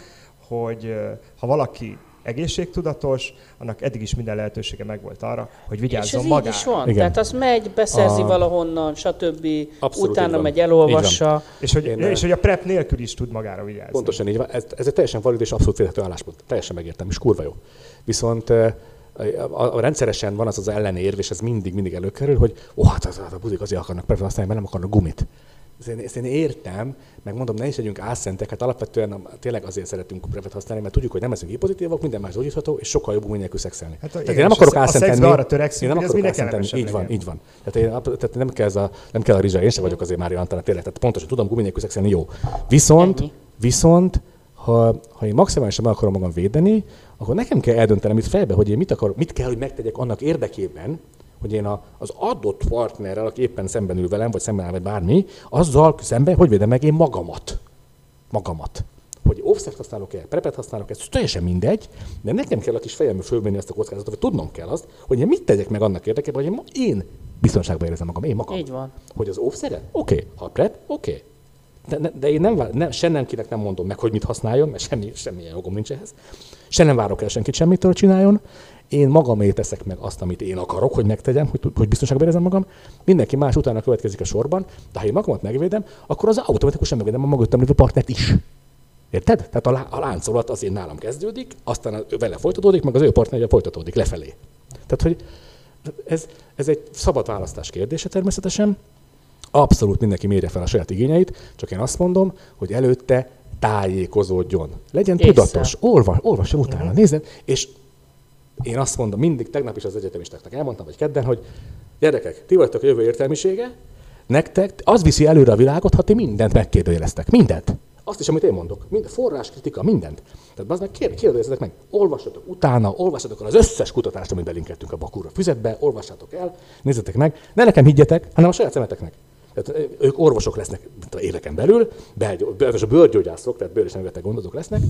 hogy ha valaki egészségtudatos, annak eddig is minden lehetősége megvolt arra, hogy vigyázzon magára. És ez így is van. Igen. Tehát az megy, beszerzi a... valahonnan, stb. Abszolút utána megy, elolvassa. És hogy, és hogy a prep nélkül is tud magára vigyázni. Pontosan így van. Ez, ez egy teljesen valid és abszolút védhető álláspont. Teljesen megértem, és kurva jó. Viszont a, a rendszeresen van az az ellenérv, és ez mindig, mindig előkerül, hogy oh, hát az, az a buzik azért akarnak prepet használni, mert nem akarnak gumit. Ezt én értem, meg mondom, ne is legyünk álszentek, hát alapvetően tényleg azért szeretünk prepet használni, mert tudjuk, hogy nem leszünk hipozitívak, minden más gyógyítható, és sokkal jobb nélkül szexelni. Hát tehát én nem akarok álszentenni, én nem akarok álszentenni, így van, így van. Tehát, én, tehát nem, kell ez a, nem kell a rizsa, én sem vagyok azért Mária Antal, tényleg, tehát pontosan tudom, gumi nélkül szexelni jó. Viszont, viszont ha, ha én maximálisan meg akarom magam védeni, akkor nekem kell eldöntenem itt fejbe, hogy én mit akarok, mit kell, hogy megtegyek annak érdekében, hogy én az adott partnerrel, aki éppen szemben ül velem, vagy szemben áll, vagy bármi, azzal szemben, hogy védem meg én magamat. Magamat. Hogy offszert használok-e, prepet használok-e, ez teljesen mindegy, de nekem kell a kis fejembe fölvenni ezt a kockázatot, vagy tudnom kell azt, hogy én mit tegyek meg annak érdekében, hogy én, én biztonságban érzem magam, én magam. Így van. Hogy az offszeret? Oké. Okay. Ha prep? Oké. Okay. De, de én nem, nem, senkinek nem mondom meg, hogy mit használjon, mert semmi, semmilyen jogom nincs ehhez. Se nem várok el senkit semmitől csináljon. Én magamért teszek meg azt, amit én akarok, hogy megtegyem, hogy, hogy biztonságban érezzem magam. Mindenki más utána következik a sorban, de ha én magamat megvédem, akkor az automatikusan megvédem a mögöttem lévő partnert is. Érted? Tehát a, lá- a láncolat az én nálam kezdődik, aztán vele folytatódik, meg az ő partnerje folytatódik lefelé. Tehát, hogy ez, ez egy szabad választás kérdése természetesen. Abszolút mindenki mérje fel a saját igényeit, csak én azt mondom, hogy előtte tájékozódjon. Legyen észre. Tudatos, olvas, olvasson utána, uh-huh. nézzen, és én azt mondom, mindig tegnap is az egyetemistáknak elmondtam, vagy kedden, hogy gyerekek, ti vagytok a jövő értelmisége, nektek az viszi előre a világot, ha ti mindent megkérdőjeleztek. Mindent. Azt is, amit én mondok. Mind, forráskritika, mindent. Tehát az meg kérdőjelezzetek meg. Olvassatok utána, olvassatok el az összes kutatást, amit belinkeltünk a Bakúra füzetbe, olvassátok el, nézzetek meg. Ne nekem higgyetek, hanem a saját szemeteknek. Tehát ők orvosok lesznek éveken belül, és a bőrgyógyászok, tehát bőr és embertek gondozók lesznek,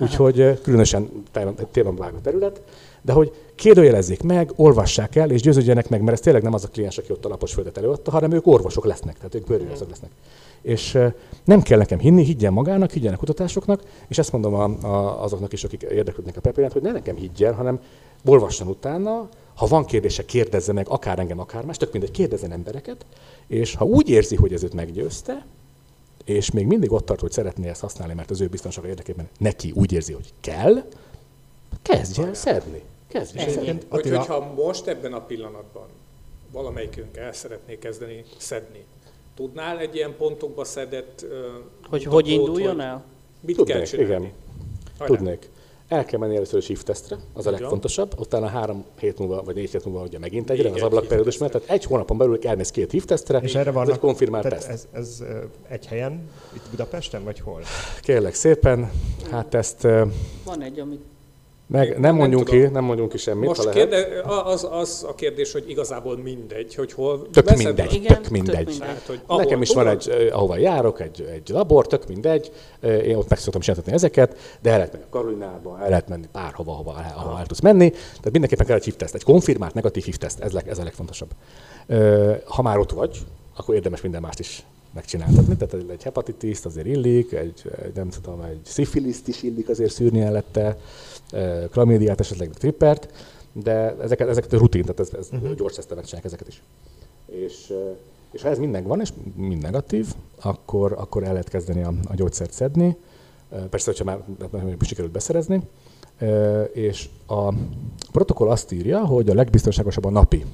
úgyhogy különösen térben vágó terület, de hogy kérdőjelezzék meg, olvassák el, és győződjenek meg, mert ez tényleg nem az a kliens, aki ott a lapos földet előadta, hanem ők orvosok lesznek, tehát ők bőrgyógyászok lesznek. És nem kell nekem hinni, higgyen magának, higgyen a kutatásoknak, és ezt mondom a, a, azoknak is, akik érdeklődnek a prepéren, hogy ne nekem higgyen, hanem olvasson utána, ha van kérdése, kérdezze meg akár engem, akár más, tök mindegy, kérdezzen embereket, és ha úgy érzi, hogy ez őt meggyőzte, és még mindig ott tart, hogy szeretné ezt használni, mert az ő biztonsága érdekében neki úgy érzi, hogy kell, kezdj el szedni. Hogy, hogyha most ebben a pillanatban valamelyikünk el szeretné kezdeni szedni, tudnál egy ilyen pontokba szedett... Uh, hogy hogy induljon vagy? El? Mit tudnék, kell csinálni? Igen. Hajrá. Tudnék. El kell menni először a shift tesztre, az a legfontosabb, utána három hét múlva, vagy négy hét múlva ugye megint egyre, az ablakperiódus, mert tehát egy hónapon belül elmész két hiv tesztre, és erre vannak, ez egy konfirmált teszt. Ez, ez egy helyen, itt Budapesten, vagy hol? Kérlek szépen, hát ezt... Van egy, amit Meg, nem, mondjunk ki, nem mondjunk ki semmit, most ha lehet. Kérde, az, az a kérdés, hogy igazából mindegy, hogy hol... Tök mindegy, igen, tök mindegy. Tök mindegy. Hát, hogy ahol, nekem is van egy, ahova járok, egy, egy labor, tök mindegy. Én ott meg szoktam csináltatni ezeket, de el lehet menni a Karolinába, el lehet menni bárhova, ahova, ahova el tudsz menni. Tehát mindenképpen kell egy há i vé teszt, egy konfirmált negatív há i vé teszt, ez, ez a legfontosabb. Ha már ott vagy, akkor érdemes minden mást is megcsináltatni, tehát egy hepatitiszt azért illik, egy, nem tudom, egy szifiliszt is illik azért szűrni ellette, klamídiát, esetleg meg trippert, de ezeket, ezeket a rutin, tehát ez, ez uh-huh. gyors tesztelnek csinálják ezeket is. És, és ha ez minden van, és mind negatív, akkor, akkor el lehet kezdeni a, a gyógyszert szedni, persze, hogyha már nem sikerült beszerezni, és a protokoll azt írja, hogy a legbiztonságosabb a napi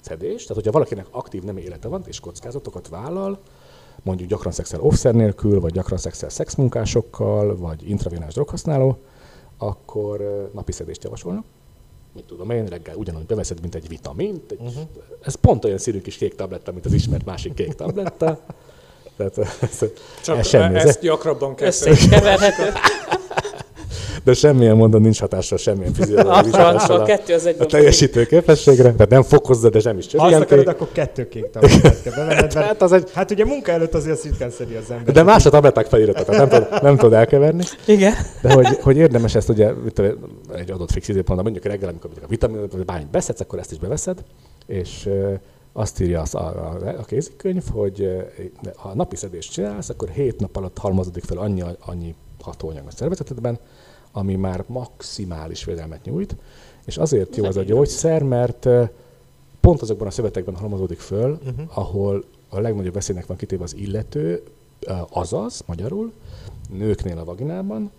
szedés, tehát hogyha valakinek aktív nemi élete van, és kockázatokat vállal, mondjuk gyakran szexel offszer nélkül, vagy gyakran szexel szexmunkásokkal, vagy intravénás droghasználó, akkor napi szedést javasolnak. Mit tudom én, reggel ugyanúgy beveszed, mint egy vitamint. Egy, uh-huh. Ez pont olyan szírű kis kék tabletta, mint az ismert másik kék tabletta. Tehát, ez, Csak ez semmi, ezt ez gyakrabban kell keverheted. De semmilyen módon nincs hatással, semmilyen fiziológiai hatással a, kettő az a teljesítő képességre, tehát nem fokozza, de sem is csökkenti. Ha azt akarod, akkor kettő kék tablettát kell bevenned, hát, az egy... hát ugye munka előtt azért szinten szedi az ember. De más a tabletták felirata, tehát nem tudod, nem tudod elkeverni. Igen. De hogy, hogy érdemes ezt ugye egy adott fix időpontban, mondjuk reggel, amikor a vitaminot, bármit beszedsz, akkor ezt is beveszed, és azt írja az a, a, a kézikönyv, hogy ha napi szedést csinálsz, akkor hét nap alatt halmozódik fel annyi, annyi hatóanyag a szervezetedben, ami már maximális védelmet nyújt, és azért jó az a gyógyszer, mert pont azokban a szövetekben halmozódik föl, uh-huh. ahol a legnagyobb veszélynek van kitéve az illető, azaz, magyarul, nőknél a vaginában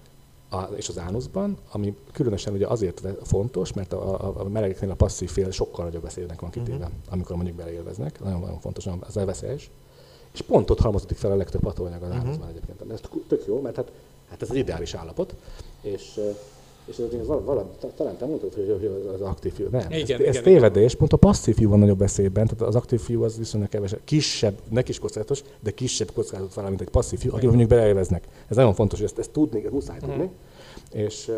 a, és az ánuszban, ami különösen ugye azért fontos, mert a, a, a melegeknél a passzív fél sokkal nagyobb veszélynek van kitéve, uh-huh. amikor mondjuk beleélveznek, nagyon-nagyon fontos, az a veszélyes, és pont ott halmozódik fel a legtöbb hatóanyag az uh-huh. ánuszban egyébként. Ez tök jó, mert hát, hát ez egy ideális állapot. És, és ez valami, talán te mondtad, hogy az aktív fiú, nem, igen, ez, igen, ez igen, tévedés, igen. Pont a passzív fiú van nagyobb veszélyben, tehát az aktív fiú az viszonylag kevesebb, kisebb, ne kis kockázatos, de kisebb kockázatot vállal, mint egy passzív fiú, akivel mondjuk beleélveznek. Ez nagyon fontos, hogy ezt, ezt tudni, ezt muszáj tudni, mm. és,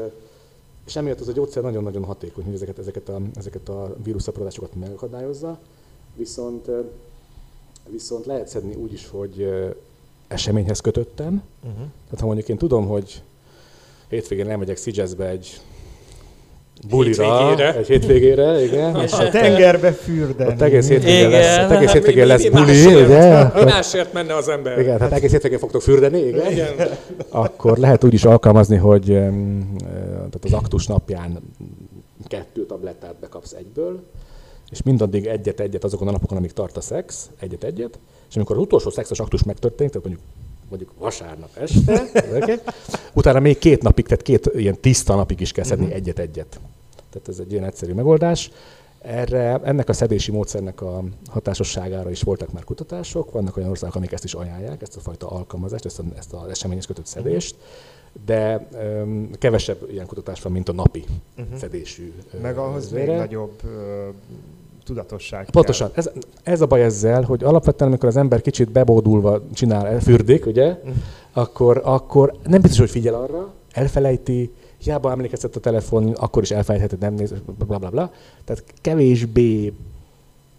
és emiatt az a gyógyszer nagyon-nagyon hatékony, hogy ezeket, ezeket a, ezeket a vírusszaporodásokat megakadályozza, viszont, viszont lehet szedni úgy is, hogy eseményhez kötöttem, uh-huh. tehát ha mondjuk én tudom, hogy hétvégén elmegyek Szidzseszbe egy bulira, hétvégére. egy hétvégére, igen. És a tengerbe fürdeni. Ott egész hétvégén lesz, egész hétvégén lesz buli, ugye? Másért menne az ember. Igen, tehát egész hétvégén fogtok fürdeni, igen? igen. Akkor lehet úgy is alkalmazni, hogy tehát az aktus napján kettő tablettát bekapsz egyből, és mindaddig egyet-egyet azokon a napokon, amíg tart a szex, egyet-egyet, és amikor az utolsó szexes aktus megtörtént, tehát mondjuk mondjuk vasárnap este, utána még két napig, tehát két ilyen tiszta napig is kell szedni uh-huh. egyet-egyet. Tehát ez egy ilyen egyszerű megoldás. Erre, ennek a szedési módszernek a hatásosságára is voltak már kutatások, vannak olyan országok, amik ezt is ajánlják, ezt a fajta alkalmazást, ezt, a, ezt az eseményhez kötött szedést, de um, kevesebb ilyen kutatás van, mint a napi uh-huh. szedésű. Meg ahhoz még nagyobb... Uh... tudatosság. Pontosan. Ez, ez a baj ezzel, hogy alapvetően, amikor az ember kicsit bebódulva csinál, fürdik, ugye, mm. akkor, akkor nem biztos, hogy figyel arra, elfelejti, hiába emlékeztet a telefon, akkor is elfelejtheted, nem néz, bla, bla, bla. Tehát kevésbé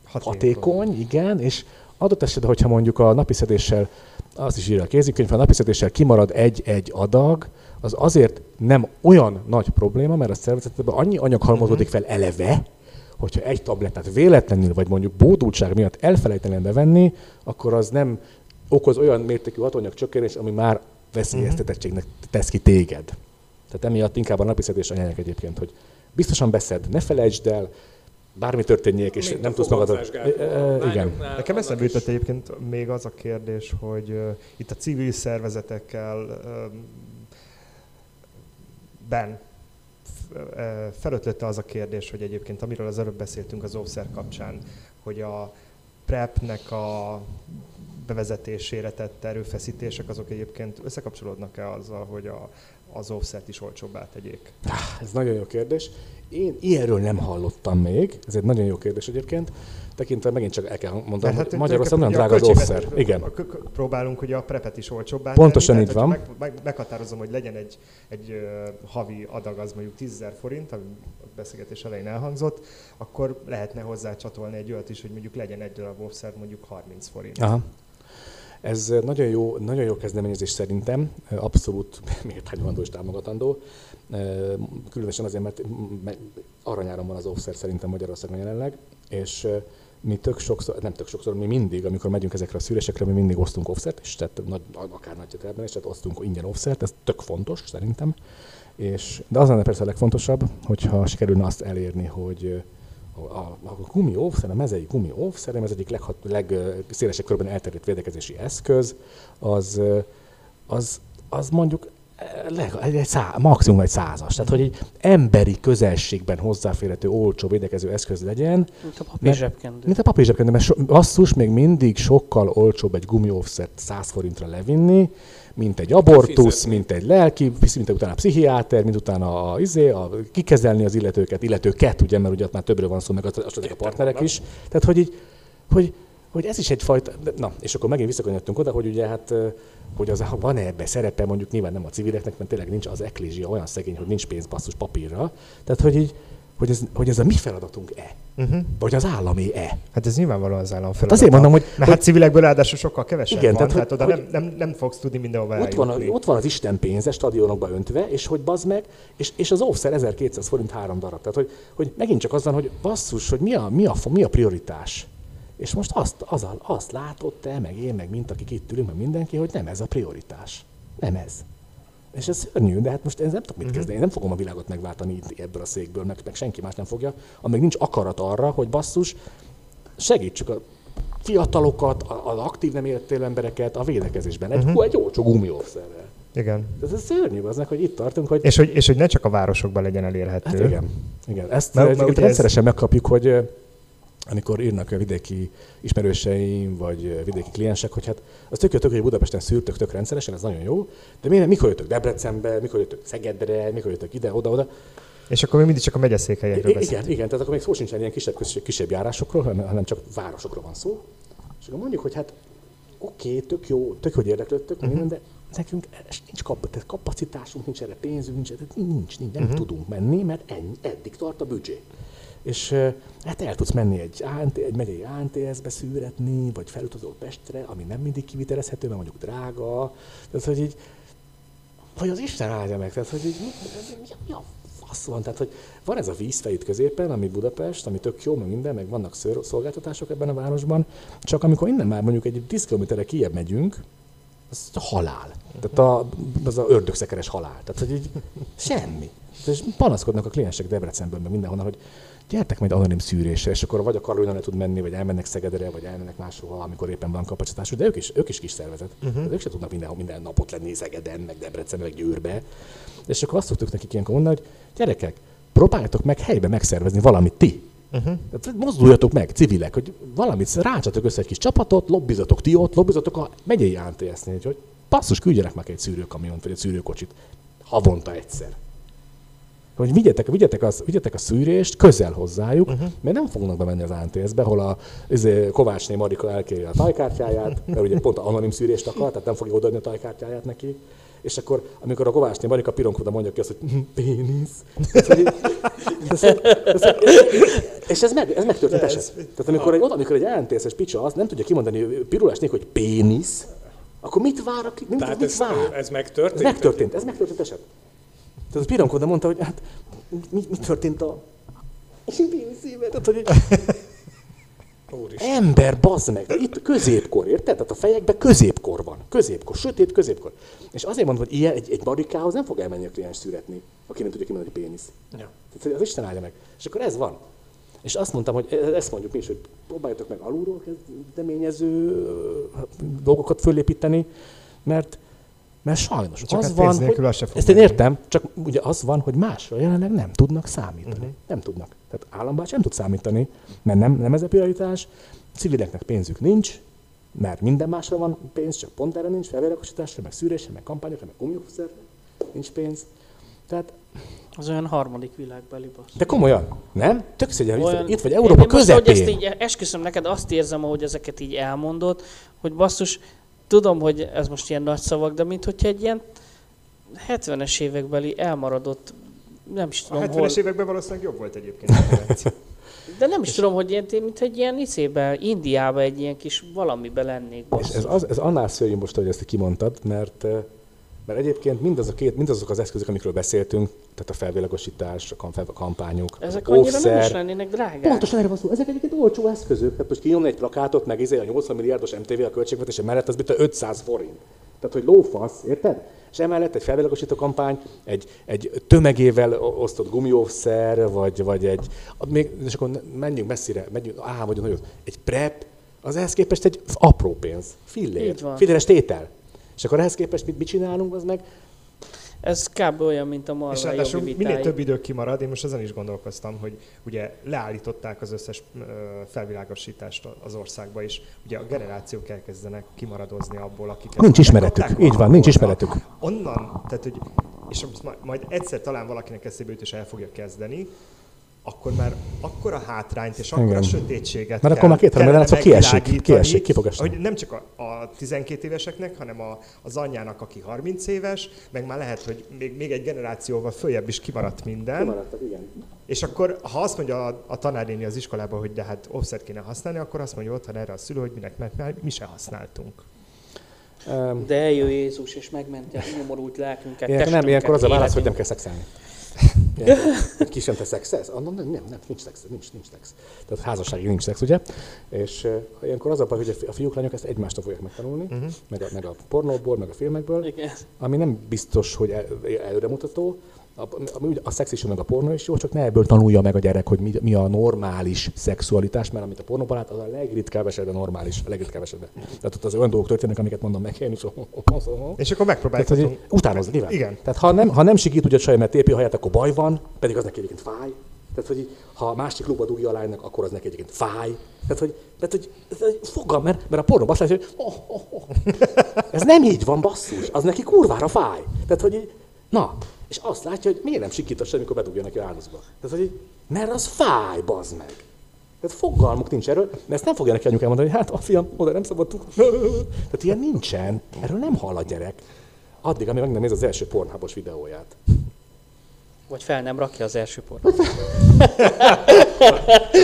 hatékony, hatékony igen, és adott esetben, hogyha mondjuk a napi szedéssel, azt is írja a kézikönyv, ha a napi szedéssel kimarad egy-egy adag, az azért nem olyan nagy probléma, mert a szervezetben annyi anyag halmozódik fel eleve, hogyha egy tablettát véletlenül, vagy mondjuk bódultság miatt elfelejtelen bevenni, akkor az nem okoz olyan mértékű hatóanyag csökkenést, ami már veszélyeztetettségnek tesz ki téged. Tehát emiatt inkább a napi szedés ajánlják egyébként, hogy biztosan beszed, ne felejtsd el, bármi történjék, és nem tudsz magadon... Igen. Nekem eszembe jutott egyébként még az a kérdés, hogy itt a civil szervezetekkel ben... felötlötte az a kérdés, hogy egyébként, amiről az előbb beszéltünk az óvszer kapcsán, hogy a prepnek a bevezetésére tett erőfeszítések, azok egyébként összekapcsolódnak-e azzal, hogy a, az offset is olcsóbbá tegyék? Ez nagyon jó kérdés. Én ilyenről nem hallottam még, ez egy nagyon jó kérdés egyébként. Tekintve megint csak el kell mondanom, hát, hogy Magyarországon nagyon drága az offszer. Igen. Próbálunk hogy a prepet is olcsóbbá. Pontosan így van. Meg, meg, meghatározom, hogy legyen egy, egy uh, havi adag, az mondjuk tízezer forint, ami a beszélgetés elején elhangzott, akkor lehetne hozzá csatolni egy olyat is, hogy mondjuk legyen egy darab offszer mondjuk harminc forint. Aha. Ez nagyon jó, nagyon jó kezdeményezés szerintem, abszolút méltányolvandó és támogatandó. Különösen azért, mert aranyáron van az offszer szerintem Magyarországon jelenleg, és mi tök sokszor, nem tök sokszor, mi mindig, amikor megyünk ezekre a szülésekre, mi mindig osztunk offszert, és tehát nagy, akár nagy terben, és tehát osztunk ingyen offszert, ez tök fontos szerintem. És, de az lenne persze a legfontosabb, hogyha sikerülne azt elérni, hogy a, a, a gumi offszer, a mezei gumi offszer, ez egyik leghat, legszélesebb körben elterjedt védekezési eszköz, az, az, az mondjuk Leg, egy szá, maximum egy százas, tehát hogy egy emberi közelségben hozzáférhető, olcsó védekező eszköz legyen. Mint a papírzsebkendő. Mint a papírzsebkendő, mert so, basszus még mindig sokkal olcsóbb egy gumi offszert száz forintra levinni, mint egy abortusz, mint egy lelki, mint utána a pszichiáter, mint utána a, izé, a, kikezelni az illetőket, illetőket, ugye, mert ugye ott már többről van szó, meg az, az a partnerek is. Tehát, hogy így, hogy hogy ez is egyfajta, na, és akkor megint visszakanyarodtunk oda, hogy ugye hát, hogy az, ha van ebbe szerepe, mondjuk nyilván nem a civileknek, mert tényleg nincs az eklézsia olyan szegény, hogy nincs pénz basszus papírra, tehát hogy így, hogy ez, hogy ez a mi feladatunk-e? Uh-huh. Vagy az állami-e? Hát ez nyilvánvalóan az állam feladata. Hát azért mondom, hogy... Mert hát civilekből ráadásul sokkal kevesebb igen, van, tehát oda nem, nem, nem fogsz tudni mindenhova eljutni. Ott van, ott van az Isten pénze stadionokba öntve, és hogy bazd meg, és, és az offszer ezerkétszáz forint három darab. Tehát hogy, hogy megint csak az van, hogy basszus, hogy mi a, mi a, mi a prioritás? És most azt, az, azt látod te, meg én, meg mint akik itt ülünk, meg mindenki, hogy nem ez a prioritás. Nem ez. És ez szörnyű, de hát most én nem tudom mit kezdeni. Én nem fogom a világot megváltani itt ebből a székből, meg, meg senki más nem fogja, amíg nincs akarat arra, hogy basszus, segítsük a fiatalokat, az aktív nem életélő embereket a védekezésben. Egy, uh-huh. hú, egy olcsó gumiófszerrel. Igen. Ez szörnyű aznak, hogy itt tartunk, hogy... És hogy, és hogy ne csak a városokban legyen elérhető. Hát igen. igen. Ezt mert, mert rendszeresen ez... megkapjuk, hogy... amikor írnak a vidéki ismerőseim, vagy vidéki kliensek, hogy hát az tök jó, tök, hogy Budapesten szűrtök tök rendszeresen, ez nagyon jó, de miért, mikor jöttök Debrecenbe, mikor jöttök Szegedre, mikor jöttök ide, oda-oda. És akkor még mindig csak a megyeszékhelyekről beszélünk. Igen, igen, tehát akkor még szó sincsen ilyen kisebb, kisebb járásokról, hanem csak városokról van szó. És akkor mondjuk, hogy hát oké, okay, tök jó, tök jó, hogy érdeklődtök, uh-huh. minden, de nekünk nincs kap- kapacitásunk, nincs erre pénzünk, nincs, nincs, nincs nem uh-huh. tudunk menni, mert ennyi, eddig tart a büdzsé. És hát el tudsz menni egy, ánt, egy megyei á en té eszbe szűretni, vagy felutazol Pestre, ami nem mindig kivitelezhető, mert mondjuk drága. Tehát, hogy így, vagy az Isten áldja meg, tehát, hogy így, mi, mi a fasz van? Tehát, hogy van ez a vízfej itt középen, ami Budapest, ami tök jó, meg minden, meg vannak ször- szolgáltatások ebben a városban, csak amikor innen már mondjuk egy tíz kilométerre kijebb megyünk, az halál. Tehát a, az a ördögszekeres halál. Tehát, hogy így semmi. És panaszkodnak a kliensek Debrecenből, meg mindenhonnan, hogy gyertek majd anonim szűrésre, és akkor vagy a Karolina le tud menni, vagy elmennek Szegedre, vagy elmennek máshova, amikor éppen van kapacitásuk, de ők is, ők is kis szervezet. Uh-huh. Ők sem tudnak mindenhol minden napot lenni Szegeden, meg Debrecenbe, meg Győrbe. És akkor azt szoktuk nekik ilyenkor mondani, hogy gyerekek, próbáljátok meg helyben megszervezni valamit ti. Uh-huh. Tehát mozduljatok meg, civilek, hogy valamit ráncsatok össze egy kis csapatot, lobbizatok ti ott, lobbizatok a megyei á en té esznél, hogy passzus, küldjenek meg egy szűrőkamiont, vagy egy szűrőkocsit havonta egyszer. Hogy vigyetek, vigyetek, az, vigyetek a szűrést közel hozzájuk, uh-huh. mert nem fognak bemenni az á en té eszbe, hol a Kovácsné Marika elkéri a tajkártyáját, mert ugye pont anonim szűrést akar, tehát nem fogja odaadni a tajkártyáját neki. És akkor, amikor a Kovácsné Marika pironkodva mondja ki azt, hogy pénisz. És ez, meg, ez megtörtént eset. Tehát amikor egy, amikor egy á en té eszes picsa azt nem tudja kimondani pirulás nélkül, hogy pénisz, akkor mit vár a ki? Tehát ez, ez megtörtént? Ez megtörtént, ez megtörtént eset. Tehát a pironkodva mondta, hogy hát mi, mi történt a... Tehát, hogy ember, bazd meg! Itt középkor, érted? Tehát a fejekben középkor van. Középkor, sötét középkor. És azért mondom, hogy ilyen, egy, egy barikához nem fog elmenni a kliens szűretni, aki nem tudja kimondani, hogy pénisz. Ja. Tehát az Isten állja meg. És akkor ez van. És azt mondtam, hogy ezt mondjuk mi is, hogy próbáljatok meg alulról kezdeményező dolgokat fölépíteni, mert Mert sajnos csak az hát van, hogy, az ezt én értem, csak ugye az van, hogy másra jelenleg nem tudnak számítani. Uh-huh. Nem tudnak. Tehát állambács nem tud számítani, mert nem, nem ez a prioritás. Civileknek pénzük nincs, mert minden másra van pénz, csak pont erre nincs, felvérelkosításra, meg szűrésre, meg kampányokra, meg gumiófszerre. nincs pénz. Tehát az olyan harmadik világbeli basz. De komolyan, nem? Tök szégyen, olyan... itt vagy Európa közepén. Most, így, esküszöm neked, azt érzem, ahogy ezeket így elmondod, hogy basszus, tudom, hogy ez most ilyen nagy szavak, de mint hogyha egy ilyen hetvenes évekbeli elmaradott, nem is tudom, a hetvenes hol... években valószínűleg jobb volt egyébként. De nem is és tudom, hogy ilyen, mint egy ilyen nicében, Indiában egy ilyen kis valamiben lennék. És ez, az, ez annál szörnyű most, hogy ezt kimondtad, mert, mert egyébként mindaz a két, mindazok az eszközök, amikről beszéltünk, tehát a felvilágosítás, a kampányok, ezek az annyira offszer, nem is lennének drágák. Pontosan erre van szó, ezek egyébként olcsó eszközök. Tehát most kinyomni egy plakátot, meg izé a nyolcvan milliárdos em té vé a költségvetése mellett, az mint ötszáz forint. Tehát, hogy lófasz, érted? És emellett egy felvilágosító kampány, egy, egy tömegével osztott gumiószer, vagy, vagy egy, még, és akkor menjünk messzire, menjünk, áh, vagyunk nagyon, egy prep, az ehhez képest egy apró pénz, fillér, filléres tétel. És akkor ehhez képest mit, mit csinálunk, az meg? Ez kb. Olyan, mint a marha jogi vitái. És minél több idő kimarad, én most ezen is gondolkoztam, hogy ugye leállították az összes felvilágosítást az országba is. Ugye a generációk elkezdenek kimaradozni abból, akiket... Nincs ismeretük, így van, van, nincs ismeretük. Onnan, tehát, hogy, és majd egyszer talán valakinek eszébe jut és el fogja kezdeni, akkor már akkora hátrányt és akkora igen. sötétséget már kell, akkor már két kellene megvilágítani, kiesik, kiesik, hogy nem csak a, a tizenkét éveseknek, hanem a, az anyjának, aki harminc éves, meg már lehet, hogy még, még egy generációval följebb is kimaradt minden. Kimaradtak, igen. És akkor, ha azt mondja a, a tanárnéni az iskolában, hogy de hát offszert kéne használni, akkor azt mondja otthon erre a szülő, hogy minek, mert már mi se használtunk. Um, de eljön Jézus, és megmenti a nyomorult lelkünket, testünket, nem, ilyenkor az a válasz, hogy nem kell szexelni. Ki sem te szexelsz? Mondom, nem, nem, nincs szex, nincs, nincs szex. Tehát házasságig nincs szex, ugye? És uh, ilyenkor az a baj, hogy a fiúk, lányok ezt egymástól fogják megtanulni, uh-huh. meg, a, meg a pornóból, meg a filmekből, igen. ami nem biztos, hogy el, előremutató. A, a szex is, meg a pornó is jó, csak ne ebből tanulja meg a gyerek, hogy mi, mi a normális szexualitás, mert amit a pornóban lát, az a legritkább esetben normális, a legritkább esetben. Tehát ott az olyan dolgok történnek, amiket mondom meg, én is, oh, oh, oh. És akkor megpróbáljuk utánozni, nyilván. Igen. Tehát ha nem, ha nem sikít, ugye a csaj, mert tépi a haját, akkor baj van, pedig az neki egyébként fáj. Tehát, hogy ha a másik klubba dugja a lánynak, akkor az neki egyébként fáj. Tehát, hogy, tehát, hogy, hogy fogalm, mert, mert a pornó azt látja, hogy oh, oh, oh. Ez nem így van, basszus, az neki kurvára fáj. Tehát, hogy na. És azt látja, hogy miért nem sikított sem, amikor bedugja neki a ánuszba. Tehát, hogy mert az fáj, bazd meg. Tehát fogalmuk nincs erről, mert ezt nem fogja neki anyuk elmondani, hogy hát a fiam, oda nem szabadtuk. Tehát ilyen nincsen, erről nem hall a gyerek. Addig, amíg meg nem néz az első Pornhubos videóját. Vagy fel nem rakja az első Pornhubot.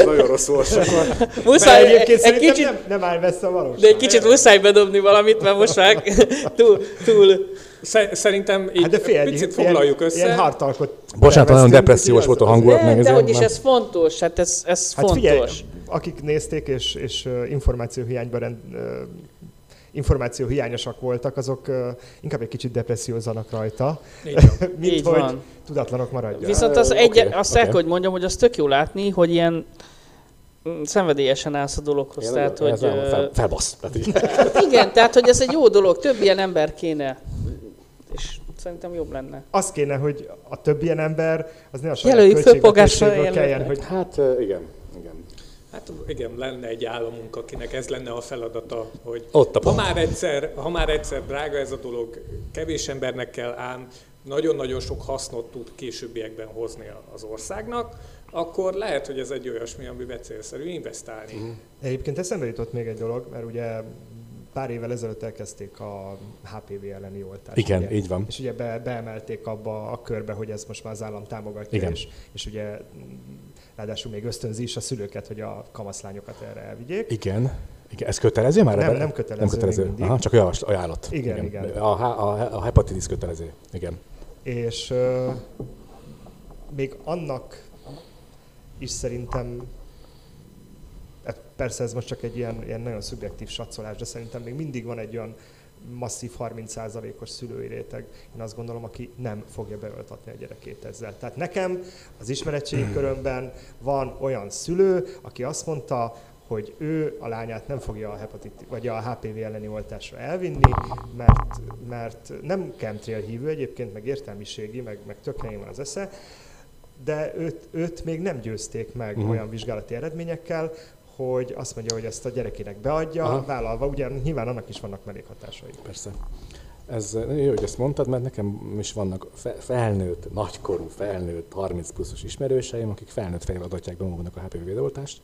Nagyon rossz volt. Muszáj, egyébként egy kicsit, nem, nem áll messze a valóság. De egy kicsit muszáj bedobni valamit, mert most már túl... túl szerintem így hát fél, picit foglaljuk ilyen, össze. Ilyen hartalkot. Bocsánat, nagyon depressziós volt a hangulat. De, de hogy is ez fontos, hát ez, ez hát fontos. Figyelj, akik nézték és, és információhiányban rend, információhiányosak voltak, azok inkább egy kicsit depressziózanak rajta, mint hogy van. Tudatlanok maradjanak. Viszont az okay, egy, azt okay. el, hogy mondjam, hogy az tök jó látni, hogy ilyen szenvedélyesen állsz a dologhoz. Én tehát, hogy, ö... fel, felbasz. Igen, tehát hogy ez egy jó dolog, több ilyen ember kéne. És szerintem jobb lenne. Az kéne, hogy a több ilyen ember, az ne a saját költségvetéséből kelljen, hogy... Hát igen, igen. Hát igen, lenne egy államunk, akinek ez lenne a feladata, hogy Ott a ha, már egyszer, ha már egyszer drága ez a dolog, kevés embernek kell, ám nagyon-nagyon sok hasznot tud későbbiekben hozni az országnak, akkor lehet, hogy ez egy olyasmi, amiben célszerű investálni. Mm. Egyébként eszembe jutott még egy dolog, mert ugye... Pár évvel ezelőtt elkezdték a há pé vé elleni oltást. Igen, ugye? Így van. És ugye be, beemelték abba a körbe, hogy ezt most már az állam támogatja, és, és ugye ráadásul még ösztönzi is a szülőket, hogy a kamaszlányokat erre elvigyék. Igen. Igen. Ez kötelező már? Nem, nem kötelező. Nem kötelező. Aha, csak olyan ajánlat. Igen, igen. igen. A, a, a hepatitis kötelező. Igen. És euh, még annak is szerintem... Persze ez most csak egy ilyen, ilyen nagyon szubjektív satszolás, de szerintem még mindig van egy olyan masszív harminc százalékos szülői réteg, én azt gondolom, aki nem fogja beöltatni a gyerekét ezzel. Tehát nekem az ismeretségi körömben van olyan szülő, aki azt mondta, hogy ő a lányát nem fogja a, hepatit, vagy a há pé vé elleni oltásra elvinni, mert, mert nem chemtrail hívő egyébként, meg értelmiségi, meg, meg tök helyén van az esze, de őt, őt még nem győzték meg mm. olyan vizsgálati eredményekkel, hogy azt mondja, hogy ezt a gyerekének beadja, aha. vállalva, ugye nyilván annak is vannak mellékhatásai. Persze. Ez nagyon jó, hogy ezt mondtad, mert nekem is vannak felnőtt, nagykorú, felnőtt, harminc pluszos ismerőseim, akik felnőtt fejjel adatják be maguknak a há pé vé-oltást,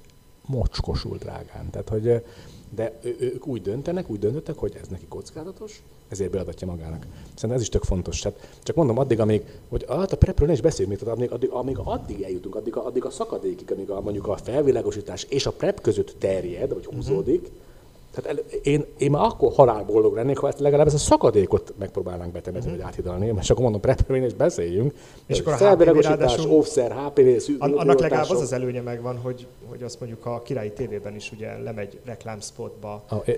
mocskosul drágán. Tehát, hogy, de ők úgy döntenek, úgy döntöttek, hogy ez neki kockázatos, ezért beadatja magának. Szerintem ez is tök fontos. Tehát csak mondom, addig, amíg, hogy hát a prepről ne is beszéljünk, amíg, addig, amíg addig eljutunk, addig a, addig a szakadékig, amíg a, mondjuk a felvilágosítás és a prep között terjed, vagy húzódik, mm-hmm. Tehát el, én, én már akkor halálboldog lennék, ha ezt legalább ezt a szakadékot megpróbálnánk betemetni, mm-hmm. vagy áthidalni, mert akkor mondom, prepről is beszéljünk. És akkor a felvilágosítás, offszer, há pé vé, szűrőoltások. Annak legalább az az előnye megvan, hogy, hogy azt mondjuk a királyi tévében is ugye lemegy reklámspotba. Ah,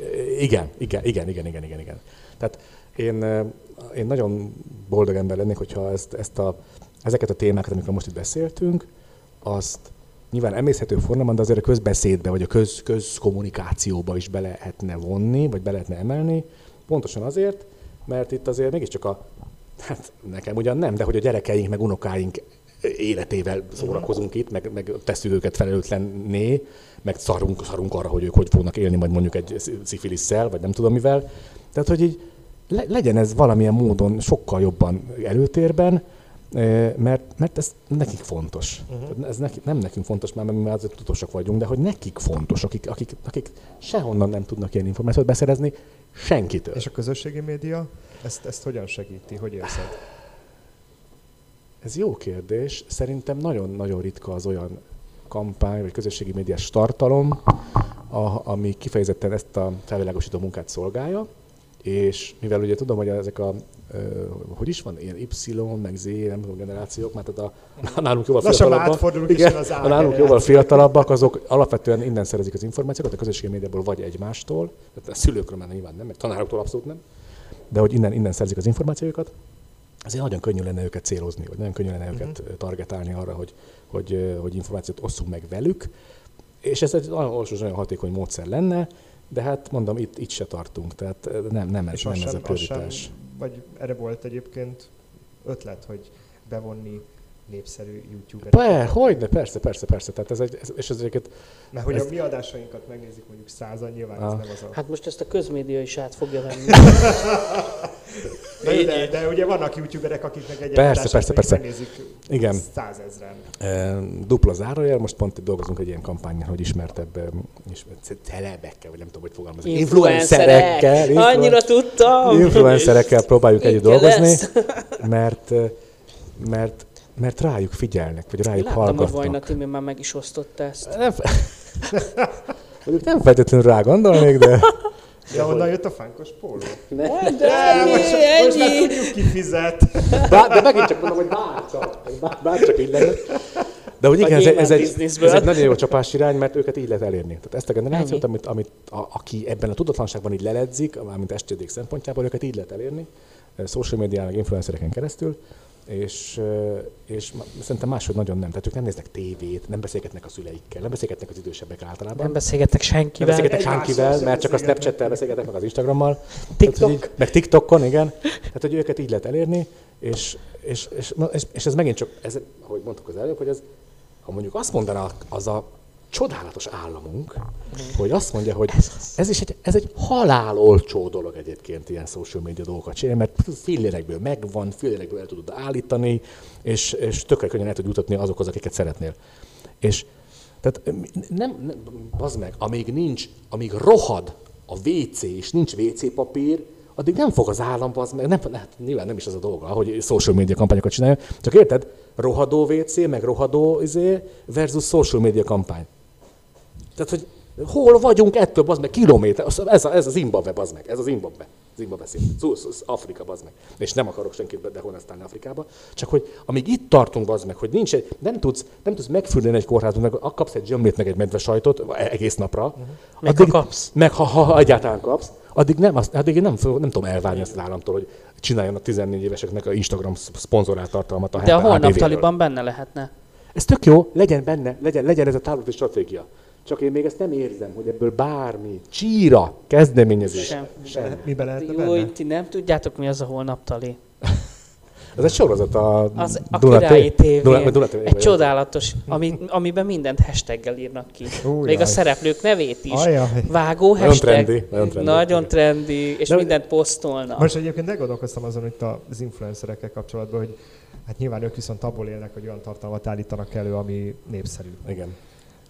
igen, igen, igen, igen, igen, igen, igen. Tehát én, én nagyon boldog ember lennék, hogyha ezt, ezt a, ezeket a témákat, amikről most itt beszéltünk, azt nyilván emészhető formában, de azért a közbeszédbe, vagy a köz, közkommunikációba is be lehetne vonni, vagy be lehetne emelni. Pontosan azért, mert itt azért mégiscsak a, hát nekem ugyan nem, de hogy a gyerekeink meg unokáink életével szórakozunk itt, meg, meg tesszük őket felelőtlenné, meg szarunk, szarunk arra, hogy ők hogy fognak élni, majd mondjuk egy szifilisszel, vagy nem tudom mivel. Tehát, hogy így le, legyen ez valamilyen módon sokkal jobban előtérben, Mert, mert ez nekik fontos. Uh-huh. Ez neki, nem nekünk fontos, mert mi már azért tudósak vagyunk, de hogy nekik fontos, akik, akik, akik sehonnan nem tudnak ilyen információt beszerezni senkitől. És a közösségi média ezt, ezt hogyan segíti? Hogy érzed? Ez jó kérdés. Szerintem nagyon-nagyon ritka az olyan kampány, vagy közösségi médiás tartalom, a, ami kifejezetten ezt a felvilágosító munkát szolgálja. És mivel ugye tudom, hogy ezek a, ö, hogy is van, ilyen Y, meg Z, nem tudom, generációk, mert tehát a nálunk jóval fiatalabbak, igen, az a nálunk jóval fiatalabbak, azok alapvetően innen szerezik az információkat, a közösségi médiából vagy egymástól, tehát a szülőkről már nyilván nem, meg tanároktól abszolút nem, de hogy innen, innen szerezik az információkat, azért nagyon könnyű lenne őket célozni, vagy nagyon könnyű lenne őket uh-huh. targetálni arra, hogy, hogy, hogy információt osszunk meg velük, és ez egy nagyon, nagyon hatékony módszer lenne. De hát mondom, itt, itt se tartunk, tehát nem, nem, ez, nem sem, ez a prioritás. Sem, vagy erre volt egyébként ötlet, hogy bevonni népszerű youtubereket? Per, hogyne, persze, persze, persze. Tehát ez egy, ez, és ez egyébként... Mert hogy ezt... a mi adásainkat megnézik mondjuk százan, nyilván ah. ez nem az a... Hát most ezt a közmédia is át fogja venni. de, de, de ugye vannak youtuberek, akiknek egy persze, persze, persze. megnézik igen. százezren. E, dupla zárójel, most pont dolgozunk egy ilyen kampányon, hogy ismertebb ismert, telebekkel, vagy nem tudom, hogy fogalmazok. Influencerekkel. Influencerekkel influen... Annyira tudtam! Influencerekkel próbáljuk együtt dolgozni, mert, mert Mert rájuk figyelnek, vagy rájuk láttam, hallgatnak. Láttam, hogy Vajna Timi már meg is osztotta ezt. Nem, nem feltétlenül rá gondolnék, de... De onnan jött a fánkos póló. Nem, de, de, de mi, most, most már tudjuk ki fizet. De, de megint csak mondom, hogy bárcsak, bár, bárcsak így lejött. De hogy igen, ez, ez, egy, ez egy nagyon jó csapás irány, mert őket így lehet elérni. Tehát ezt a generációt, amit, amit a, aki ebben a tudatlanságban így leledzik, mármint estődék szempontjából, őket így lehet elérni, social médián, influencereken keresztül. És, és szerintem máshogy nagyon nem. Tehát ők nem néznek tévét, nem beszélgetnek a szüleikkel, nem beszélgetnek az idősebbek általában. Nem beszélgetnek senkivel. Nem beszélgetnek senkivel, mert csak a Snapchattel beszélgetnek, meg az Instagrammal. TikTok. Tehát, így, meg TikTokon, igen. Tehát, hogy őket így lehet elérni, és, és, és, és, és ez megint csak, ez, ahogy mondtuk az előbb, hogy ez, ha mondjuk azt mondaná az a csodálatos államunk, hogy azt mondja, hogy ez is egy, ez egy halálolcsó dolog egyébként ilyen social media dolgokat csinálni, mert fillérekből megvan, fillérekből el tudod állítani, és, és tökre könnyen el tud jutatni azokhoz, akiket szeretnél. És tehát nem, nem bazd meg, amíg nincs, amíg rohad a vé cé és nincs vé cé papír, addig nem fog az állam, az meg nem, hát nyilván nem is az a dolga, hogy social media kampányokat csináljon, csak érted, rohadó vé cé, meg rohadó izé versus social media kampány. Tehát, hogy hol vagyunk ettől, bazd meg, kilométer, ez a, ez a Zimbabwe, bazd meg, ez a Zimbabwe, Zimbabwe szint, Afrika, bazd meg. És nem akarok senkit dehonestálni Afrikába, csak hogy amíg itt tartunk, bazd meg, hogy nincs egy, nem tudsz, nem tudsz megfürdeni egy kórházban, meg kapsz egy zsömlét, meg egy medve sajtot egész napra. Uh-huh. Meg addig, ha kapsz. Meg ha, ha egyáltalán kapsz, addig nem, azt, addig nem, nem, nem tudom elvárni azt az államtól, hogy csináljon a tizennégy éveseknek a Instagram szponzorált tartalmat a há pé véről. De a holnaptaliban benne lehetne. Ez tök jó, legyen benne, legyen, legyen ez a távlati stratégia. Csak én még ezt nem érzem, hogy ebből bármi csíra kezdeményezés. Sem. Sem. Miben lehetne benne? Jó, ti nem tudjátok, mi az a holnaptali. Ez egy sorozat a, az, a Duna Királyi tévén. Duna, Duna tévén. Egy csodálatos, ami, amiben mindent hashtaggel írnak ki. Hú, még jaj. A szereplők nevét is. Ajaj. Vágó hashtag. Nagyon trendi. Nagyon trendi, nagyon trendi és de mindent posztolnak. Most egyébként ne gondolkoztam azon, hogy az influencerekkel kapcsolatban, hogy hát nyilván ők viszont abból élnek, hogy olyan tartalmat állítanak elő, ami népszerű. Igen.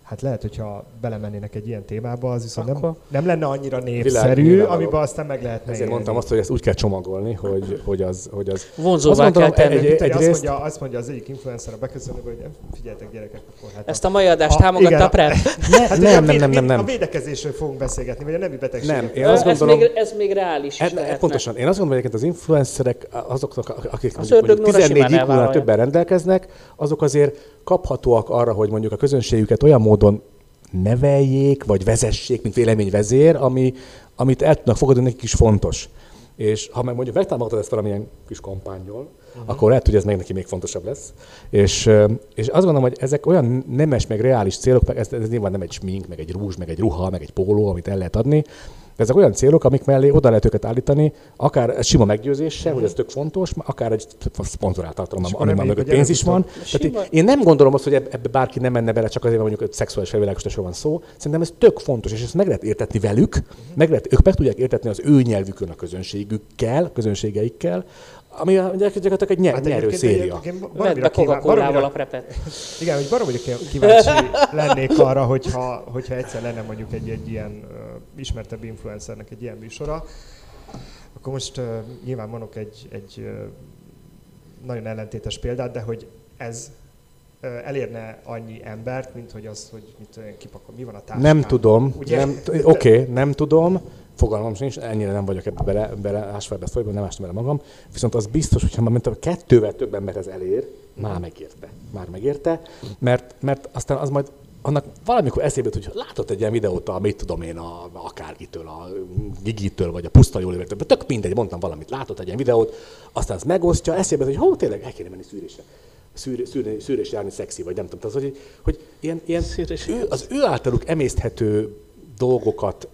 Hát lehet, hogyha belemennének egy ilyen témába, az viszont nem, nem lenne annyira népszerű, amiben aztán meg lehetne Ezért élni. Mondtam azt, hogy ezt úgy kell csomagolni, hogy, hogy, az, hogy az... Vonzóvá azt kell tenni. Egy, egy, egy azt, mondja, azt mondja az egyik influencer a beköszönőben, hogy figyeljetek gyerekek, akkor hát... Ezt a mai adást támogatta a Prep? Hát, nem, nem, nem, nem, nem. A védekezésről fogunk beszélgetni, vagy a nemi betegségekről. Nem, én azt gondolom... Ez még, ez még reális is lehetne. Pontosan. Én azt gondolom, hogy az influencerek, azoknak, akik tizennégy évnél többen rendelkeznek, azok azért kaphatóak arra, hogy mondjuk a közönségüket olyan módon neveljék, vagy vezessék, mint véleményvezér, ami, amit el tudnak fogadni, nekik is fontos. És ha meg mondjuk megtámogatod ezt valamilyen kis kampányol, uh-huh. akkor lehet, hogy ez meg neki még fontosabb lesz. És, és azt gondolom, hogy ezek olyan nemes, meg reális célok, meg ez, ez nyilván nem egy smink, meg egy rúzs, meg egy ruha, meg egy póló, amit el lehet adni, de ezek olyan célok, amik mellé oda lehet őket állítani, akár sima meggyőzéssel, hogy ez tök fontos, akár egy szponzorált tartalom, ami már mögött pénz is van. Tehát én nem gondolom azt, hogy ebbe bárki nem menne bele, csak azért, mert mondjuk szexuális felvilágosításról van szó. Szerintem ez tök fontos, és ezt meg lehet értetni velük, meg lehet, ők meg tudják értetni az ő nyelvükön a közönségükkel, közönségeikkel, ami gyakorlatilag egy nyerő hát széria. Vedd a Coca-Colával a Prepet. Igen, hogy baromira kíváncsi lennék arra, hogyha, hogyha egyszer lenne mondjuk egy, egy ilyen uh, ismertebb influencernek egy ilyen műsora, akkor most uh, nyilván mondok egy, egy uh, nagyon ellentétes példát, de hogy ez uh, elérne annyi embert, mint hogy az, hogy mit olyan kipakol, mi van a táskában. Nem tudom, oké, okay, nem tudom. Fogalmam sincs, ennyire nem vagyok ebbe bele, bele ásva, folyban, nem ástam bele magam. Viszont az biztos, hogyha már mentem, kettővel több ember ez elér, már megérte. Már megérte, mert, mert aztán az majd annak valamikor eszébe jut, hogy látott egy ilyen videót, a mit tudom én, a, akárkitől, a Gigitől, vagy a Puszta Jólévértől, tök mindegy, mondtam valamit, látott egy ilyen videót, aztán az megosztja, eszébe jut, hogy hó, tényleg el kéne menni szűrésre. Szűr, szűr, szűrés járni szexi, vagy nem tudom, az, hogy, hogy ilyen, ilyen ő, az ő általuk emészthető dolgokat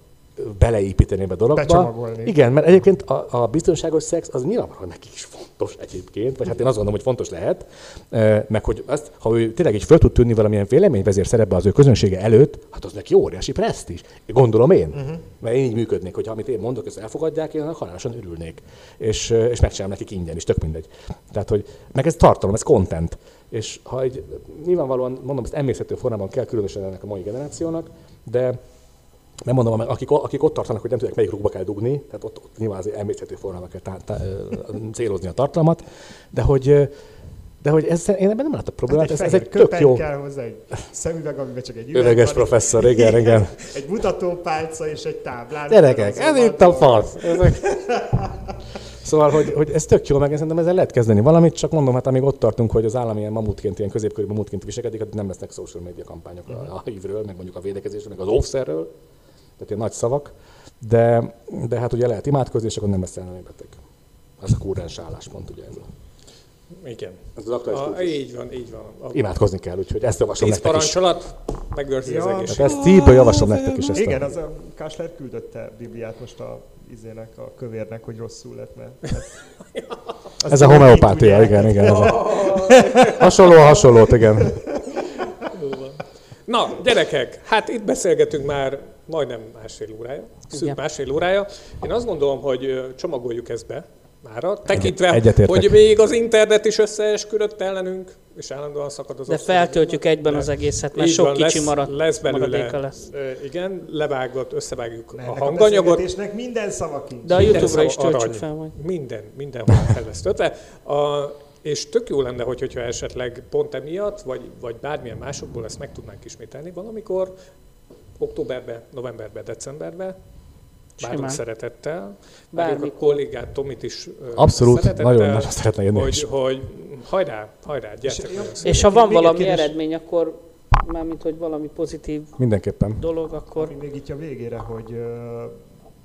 beleépíteni be a dologba. Igen, mert egyébként a, a biztonságos szex az nyilvánvalóan nekik is fontos egyébként, vagy hát én azt gondolom, hogy fontos lehet, meg hogy azt, ha ő tényleg így föl tud tűnni valamilyen véleményvezér szerepbe az ő közönsége előtt, hát az neki óriási preszt is. Gondolom én, uh-huh. mert én így működnék, hogyha amit én mondok, ezt elfogadják, én halálosan örülnék, és, és megcsinálom nekik ingyen is, tök mindegy. Tehát, hogy meg ez tartalom, ez content. És ha egy, nyilvánvalóan mondom, ezt emészhető formában kell különösen ennek a mai generációnak, de nem mondom, akik, akik ott tartanak, hogy nem tudják, melyik rúgba kell dugni, tehát ott, ott nyilván az emészhető formában kell tá, tá, célozni a tartalmat, de hogy, de hogy ez, én ebben nem látok problémát, hát egy ez, ez egy tök jó... kell hozzá, egy szemüveg, amiben csak egy üveg Öveges van, professzor, igen, igen, igen. Egy mutatópálca és egy táblán. Gyerekek, ez itt a fasz! Szóval, hogy, hogy ez tök jó, meg szerintem ezzel lehet kezdeni valamit, csak mondom, hát amíg ott tartunk, hogy az állam ilyen mamutként, ilyen középkörű mamutként viselkedik, hát nem lesznek social media kampányok uh-huh. a hívről, meg mondjuk a védekezésről, meg az offszerről, tehát ilyen nagy szavak, de, de hát ugye lehet imádkozni, és akkor nem lesz ellenőri beteg. Ez a kúrens álláspont, ugye ez a... Igen. Ez az aktuális kultus. Így van, így van. A... Imádkozni kell, úgyhogy ezt javaslom nektek is. Tíz parancsolat, megőrzi az egészség. Tehát ezt cíből javaslom nektek is. Igen, az a Kásler küldötte Bibliát most a izének, a kövérnek, hogy rosszul lett, mert... Ez a homeopátia, igen, igen. Hasonló a hasonlót, igen. Na, gyerekek, hát itt beszélgetünk már majdnem másfél órája, szűk másfél órája. Én azt gondolom, hogy csomagoljuk ezt be mára, tekintve, Egyet, hogy még az internet is összeesküdött ellenünk, és állandóan szakad az. De feltöltjük egyben az egészet, mert sok van, kicsi lesz, maradt, lesz belőle, lesz. Igen, levágott, összevágjuk ne, a hanganyagot. A minden szava kincs. De a YouTube-ra is töltsük fel majd. Minden, mindenhol fel lesz töltve. És tök jó lenne, hogy, hogyha esetleg pont emiatt, vagy, vagy bármilyen másokból ezt meg tudnánk ismételni valamikor, októberben, novemberben, decemberben, bármilyen szeretettel, bármilyen a kollégát, Tomit is abszolút, szeretettel, nagyon nagyon szeretne jönni hogy, hogy hajrá, hajrá, gyertek. És, és ha van valami kérdés... eredmény, akkor mármint, hogy valami pozitív mindenképpen dolog, akkor... Ami még itt a végére, hogy...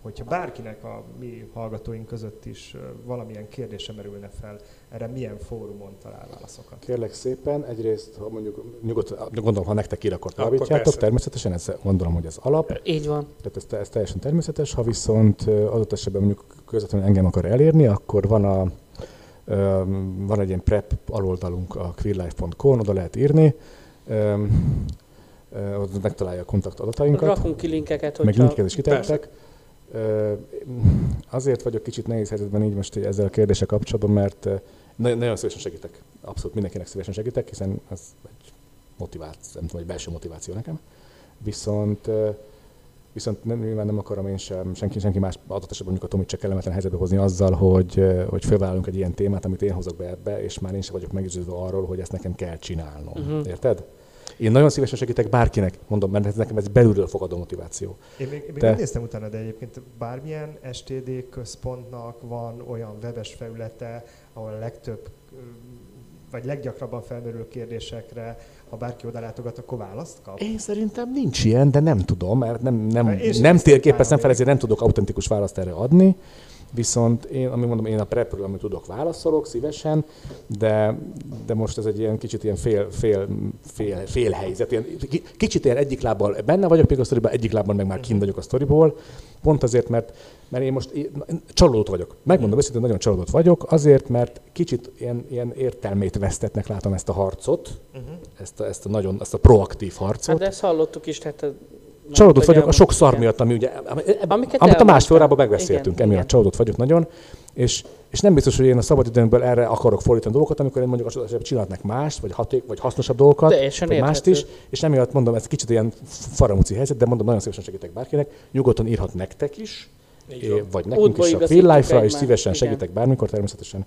hogyha bárkinek a mi hallgatóink között is valamilyen kérdése merülne fel, erre milyen fórumon talál válaszokat? Kérlek szépen, egyrészt, ha mondjuk nyugodtan, gondolom, ha nektek ír, akkor találítjátok, természetesen, ezt gondolom, hogy ez alap. Így van. Tehát ez, ez teljesen természetes, ha viszont adott esetben mondjuk közvetlenül engem akar elérni, akkor van a Van egy ilyen prep aloldalunk a queirlife pont com, oda lehet írni, ott megtalálja a kontakt adatainkat. Rakunk ki linkeket, hogyha... Meg linket is kitehetek. Azért vagyok kicsit nehéz helyzetben így most ezzel a kérdéssel kapcsolatban, mert nagyon szívesen segítek. Abszolút mindenkinek szívesen segítek, hiszen ez egy motiváció, nem tudom, egy belső motiváció nekem. Viszont Viszont nem, nyilván nem akarom én sem, senki, senki más adott esetben mondjuk a Tomit csak kellemetlen helyzetbe hozni azzal, hogy, hogy felvállalunk egy ilyen témát, amit én hozok be ebbe, és már én sem vagyok meggyőződve arról, hogy ezt nekem kell csinálnom. Uh-huh. Érted? Én nagyon szívesen segítek bárkinek, mondom, mert nekem ez belülről fogadó motiváció. Én még, én még Te... nem néztem utána, de egyébként bármilyen es té dé központnak van olyan webes felülete, ahol a legtöbb, vagy leggyakrabban felmerülő kérdésekre, ha bárki oda látogat, akkor választ kap? Én szerintem nincs ilyen, de nem tudom, mert nem, nem, nem térképeztem fel, ezért nem tudok autentikus választ erre adni. Viszont én, amit mondom, én a prepről, amit tudok, válaszolok szívesen, de, de most ez egy ilyen kicsit ilyen fél, fél, fél, fél helyzet. Ilyen, kicsit ilyen egyik lábbal benne vagyok még a sztoriban, egyik lábbal meg már kint vagyok a sztoriból. Pont azért, mert, mert én most én, csalódott vagyok. Megmondom őszintén, nagyon csalódott vagyok, azért, mert kicsit ilyen, ilyen értelmét vesztetnek látom ezt a harcot, uh-huh. ezt, a, ezt, a nagyon, ezt a proaktív harcot. Hát de ezt hallottuk is, tehát... A... Csalódott vagyok a sok szar miatt, ami ugye, amit a másfél órában megbeszéltünk, emiatt csalódott vagyok nagyon, és, és nem biztos, hogy én a szabadidőmből erre akarok fordítani dolgokat, amikor én mondjuk azt csinálnak mást, vagy haték, vagy hasznosabb dolgokat, vagy mást is, és emiatt mondom, ez kicsit ilyen faramúci helyzet, de mondom, nagyon szívesen segítek bárkinek, nyugodtan írhat nektek is, é, vagy nekünk is a Queirlife-ra, és szívesen segítek bármikor természetesen,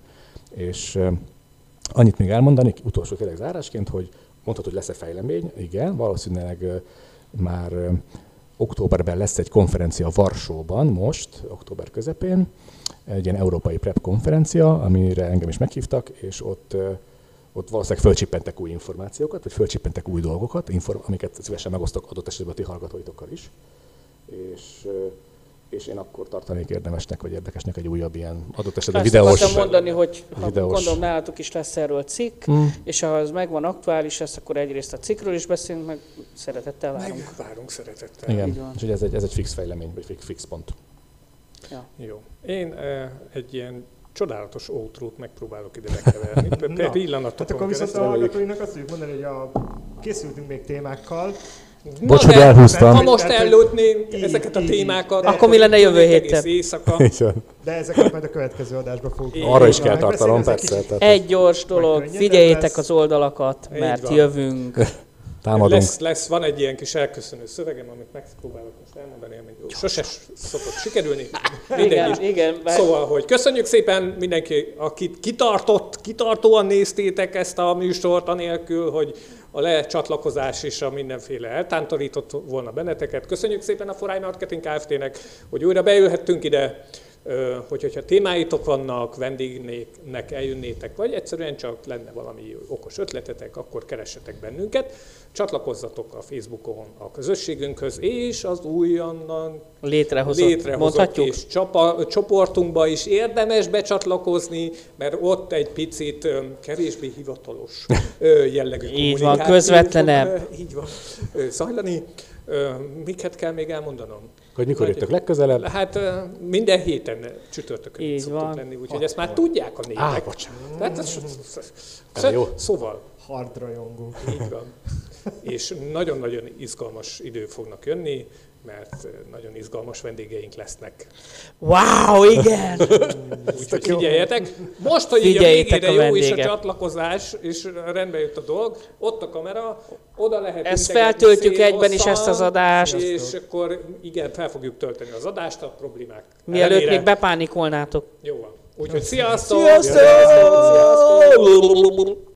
és annyit még elmondani, utolsó tényleg zárásként, hogy mondhatod, hogy lesz-e fejlemény, igen, valószínűleg már ö, októberben lesz egy konferencia Varsóban most, október közepén, egy ilyen európai prep konferencia, amire engem is meghívtak, és ott, ö, ott valószínűleg fölcsippentek új információkat, vagy fölcsippentek új dolgokat, inform- amiket szívesen megosztok adott esetben a ti hallgatóitokkal is. És, ö, és én akkor tartanék érdemesnek, vagy érdekesnek egy újabb ilyen adott esetben azt videós... Azt mondani, hogy ha gondolom nálatok is lesz erről cikk, mm. és ha ez megvan aktuális, lesz, akkor egyrészt a cikkről is beszélünk, meg szeretettel várunk. Meg várunk szeretettel. Igen, és ez egy, ez egy fix fejlemény, vagy fix pont. Ja. Jó. Én egy ilyen csodálatos outrót megpróbálok ide bekeverni. Na, pillanatokon hát akkor viszont a hallgatóinak azt tudjuk mondani, hogy a... készültünk még témákkal. Bocs, hogy elhúztam. Ha most ellőtnénk ezeket a témákat, akkor mi lenne jövő héten? De ezeket majd a következő adásban fogjuk. Arra is kell tartalom, persze. Egy gyors dolog, figyeljétek az oldalakat, mert jövünk. Támadunk. Lesz, lesz, van egy ilyen kis elköszönő szövegem, amit megpróbálok most elmondani, amit sose szokott sikerülni. Igen, igen, szóval, hogy köszönjük szépen mindenki, akit kitartott, kitartóan néztétek ezt a műsort, anélkül, hogy a lecsatlakozás is a mindenféle eltántorított volna benneteket. Köszönjük szépen a For I Marketing Kft-nek, hogy újra bejöhettünk ide, hogy, hogyha témáitok vannak, vendégnek eljönnétek, vagy egyszerűen csak lenne valami okos ötletetek, akkor keressetek bennünket. Csatlakozzatok a Facebookon a közösségünkhöz, és az újonnan létrehozott, létrehozott és csapa, csoportunkba is érdemes becsatlakozni, mert ott egy picit kevésbé hivatalos jellegű kommunikáció. Így van, közvetlenebb. Így van, zajlani. Miket kell még elmondanom? Hogy mikor jöttök legközelebb? Hát minden héten csütörtökön szoktunk lenni, úgyhogy ezt már tudják a népek. Szóval... Hardrajongó. Így van. És nagyon-nagyon izgalmas idő fognak jönni, mert nagyon izgalmas vendégeink lesznek. Wow, igen! Úgyhogy figyeljetek! Most, hogy így a végére jó is a csatlakozás, és rendbe jött a dolog, ott a kamera, oda lehet... Ezt feltöltjük egyben is, ezt az adást. És akkor igen, fel fogjuk tölteni az adást, a problémák. Mielőtt még bepánikolnátok. Jó van. Úgyhogy sziasztok! Sziasztok!